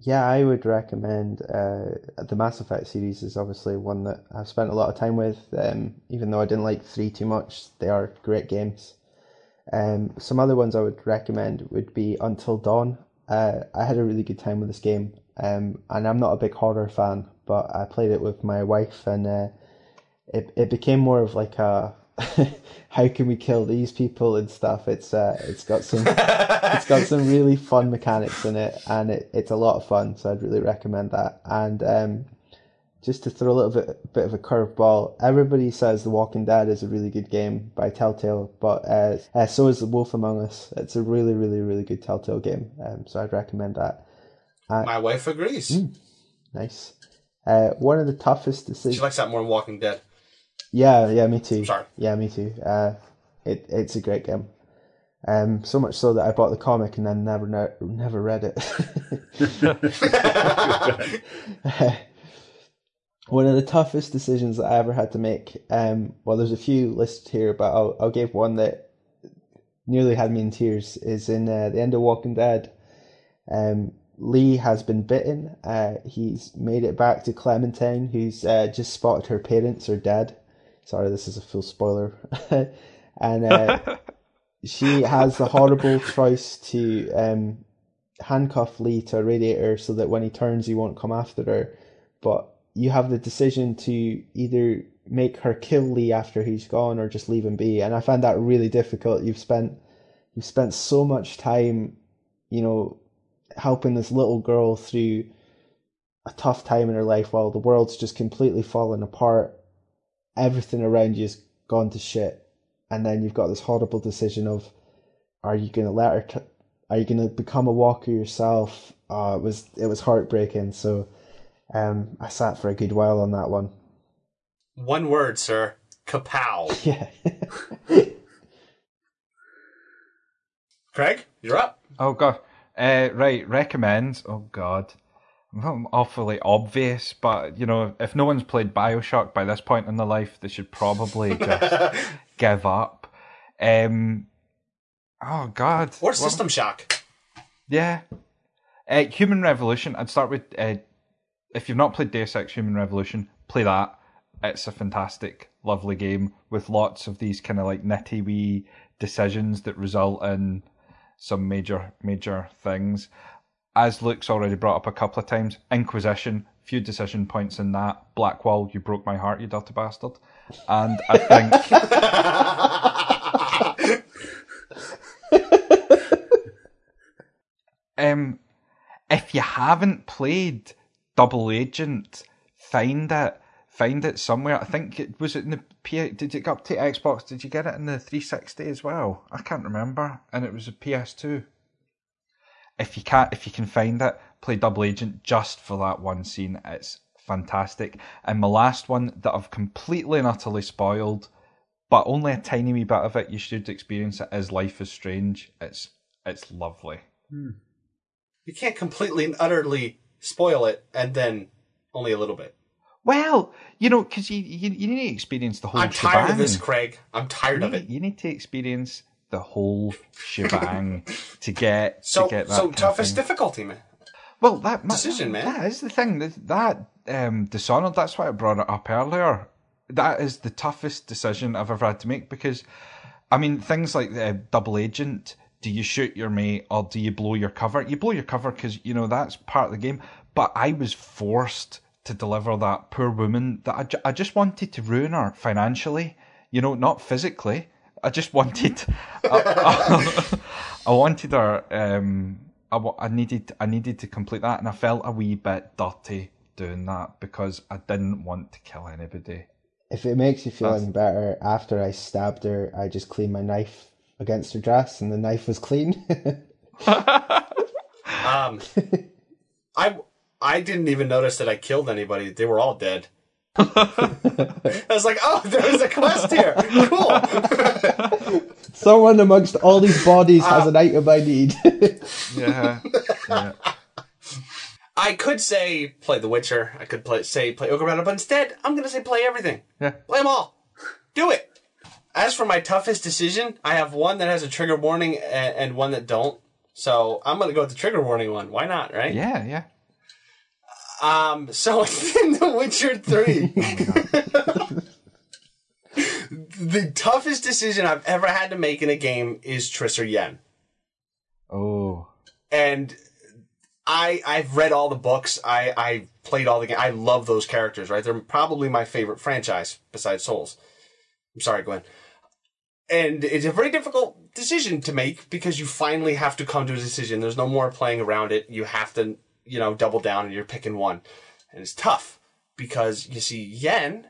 yeah, I would recommend uh, the Mass Effect series is obviously one that I've spent a lot of time with. Um, even though I didn't like three too much, they are great games. Um, some other ones I would recommend would be Until Dawn. Uh, I had a really good time with this game, um, and I'm not a big horror fan, but I played it with my wife, and uh, it it became more of like a... how can we kill these people and stuff. It's uh, it's got some it's got some really fun mechanics in it, and it, it's a lot of fun, so I'd really recommend that. And um, just to throw a little bit bit of a curveball, everybody says The Walking Dead is a really good game by Telltale, but uh, uh, so is The Wolf Among Us. It's a really, really, really good Telltale game, um, so I'd recommend that. Uh, My wife agrees. Mm, nice. Uh, one of the toughest decisions... She likes that more than Walking Dead. Yeah, yeah, me too. Sorry. Yeah, me too. Uh, it it's a great game, um, so much so that I bought the comic and then never ne- never read it. One of the toughest decisions that I ever had to make. Um, well, there's a few listed here, but I'll I'll give one that nearly had me in tears. Is in uh, the end of Walking Dead. Um, Lee has been bitten. Uh, he's made it back to Clementine, who's uh, just spotted her parents are dead. Sorry, this is a full spoiler. And uh, she has the horrible choice to um, handcuff Lee to a radiator so that when he turns, he won't come after her. But you have the decision to either make her kill Lee after he's gone or just leave him be. And I found that really difficult. You've spent you've spent so much time, you know, helping this little girl through a tough time in her life while the world's just completely fallen apart. Everything around you has gone to shit, and then you've got this horrible decision of, are you going to let her t- are you going to become a walker yourself? Uh, it was it was heartbreaking, so um, I sat for a good while on that one. One word, sir. Kapow. Yeah. Craig, you're up. Oh, God. Uh, right, recommends. Oh, God. Awfully obvious, but you know, if no one's played Bioshock by this point in their life, they should probably just give up. Um, oh God! Or System well, Shock. Yeah, uh, Human Revolution. I'd start with uh, if you've not played Deus Ex Human Revolution, play that. It's a fantastic, lovely game with lots of these kind of like nitty wee decisions that result in some major, major things. As Luke's already brought up a couple of times, Inquisition, few decision points in that. Blackwall, you broke my heart, you dirty bastard. And I think... um, if you haven't played Double Agent, find it. Find it somewhere. I think, it was it in the... P- did it go up to Xbox? Did you get it in the three sixty as well? I can't remember. And it was a P S two. If you can't, if you can find it, play Double Agent just for that one scene. It's fantastic. And my last one that I've completely and utterly spoiled, but only a tiny wee bit of it, you should experience it, is Life is Strange. It's it's lovely. Mm. You can't completely and utterly spoil it, and then only a little bit. Well, you know, because you, you you need to experience the whole. I'm tired shebang. of this, Craig. I'm tired you of need, it. You need to experience the whole shebang to get so, to get that. So toughest difficulty, man. Well, that decision, that, man. That is the thing. That, that um, Dishonored. That's why I brought it up earlier. That is the toughest decision I've ever had to make because, I mean, things like the uh, double agent. Do you shoot your mate or do you blow your cover? You blow your cover because, you know, that's part of the game. But I was forced to deliver that poor woman that I, ju- I just wanted to ruin her financially, you know, not physically. I just wanted, I, I, I wanted her, um, I, I needed, I needed to complete that. And I felt a wee bit dirty doing that because I didn't want to kill anybody. If it makes you feel that's... any better, after I stabbed her, I just cleaned my knife against her dress and the knife was clean. um, I I didn't even notice that I killed anybody. They were all dead. I was like, oh, there's a quest here. Cool. Someone amongst all these bodies uh, has an item I need. yeah. yeah. I could say play The Witcher. I could play say play Ogre Battle, but instead I'm going to say play everything. Yeah. Play them all. Do it. As for my toughest decision, I have one that has a trigger warning and, and one that don't. So I'm going to go with the trigger warning one. Why not, right? Yeah, yeah. Um, so in The Witcher three, the toughest decision I've ever had to make in a game is Triss or Yen. Oh. And I, I've read all the books. I, I played all the games. I love those characters, right? They're probably my favorite franchise besides Souls. I'm sorry, Glenn. And it's a very difficult decision to make because you finally have to come to a decision. There's no more playing around it. You have to, you know, double down and you're picking one. And it's tough because, you see, Yen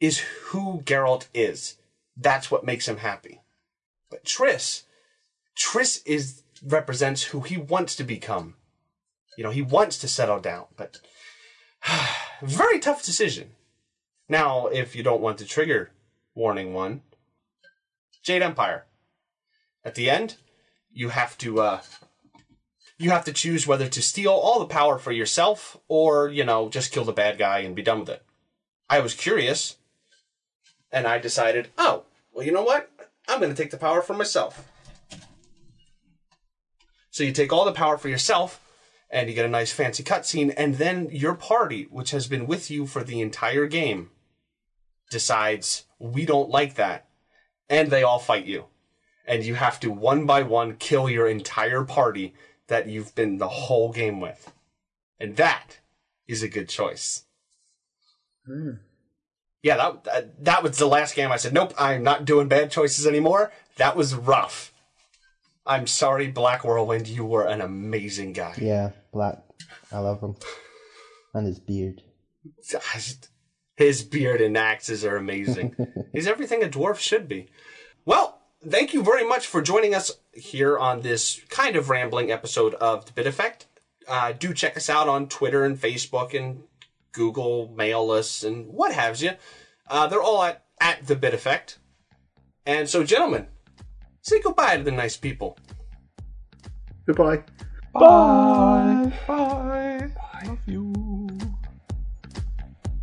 is who Geralt is. That's what makes him happy. But Triss, Triss is represents who he wants to become. You know, he wants to settle down, but very tough decision. Now, if you don't want to trigger warning one, Jade Empire. At the end, you have to uh, you have to choose whether to steal all the power for yourself or, you know, just kill the bad guy and be done with it. I was curious, and I decided, oh, well, you know what? I'm going to take the power for myself. So you take all the power for yourself, and you get a nice fancy cutscene, and then your party, which has been with you for the entire game, decides, we don't like that. And they all fight you. And you have to, one by one, kill your entire party that you've been the whole game with. And that is a good choice. Mm. Yeah, that, that that was the last game I said, nope, I'm not doing bad choices anymore. That was rough. I'm sorry, Black Whirlwind, you were an amazing guy. Yeah, Black. I love him. And his beard. His beard and axes are amazing. He's everything a dwarf should be. Well, thank you very much for joining us here on this kind of rambling episode of The Bit Effect. Uh, do check us out on Twitter and Facebook and Google mail lists and what have you. Uh, they're all at, at The Bit Effect. And so, gentlemen, say goodbye to the nice people. Goodbye. Bye. Bye. Bye. Bye. Love you.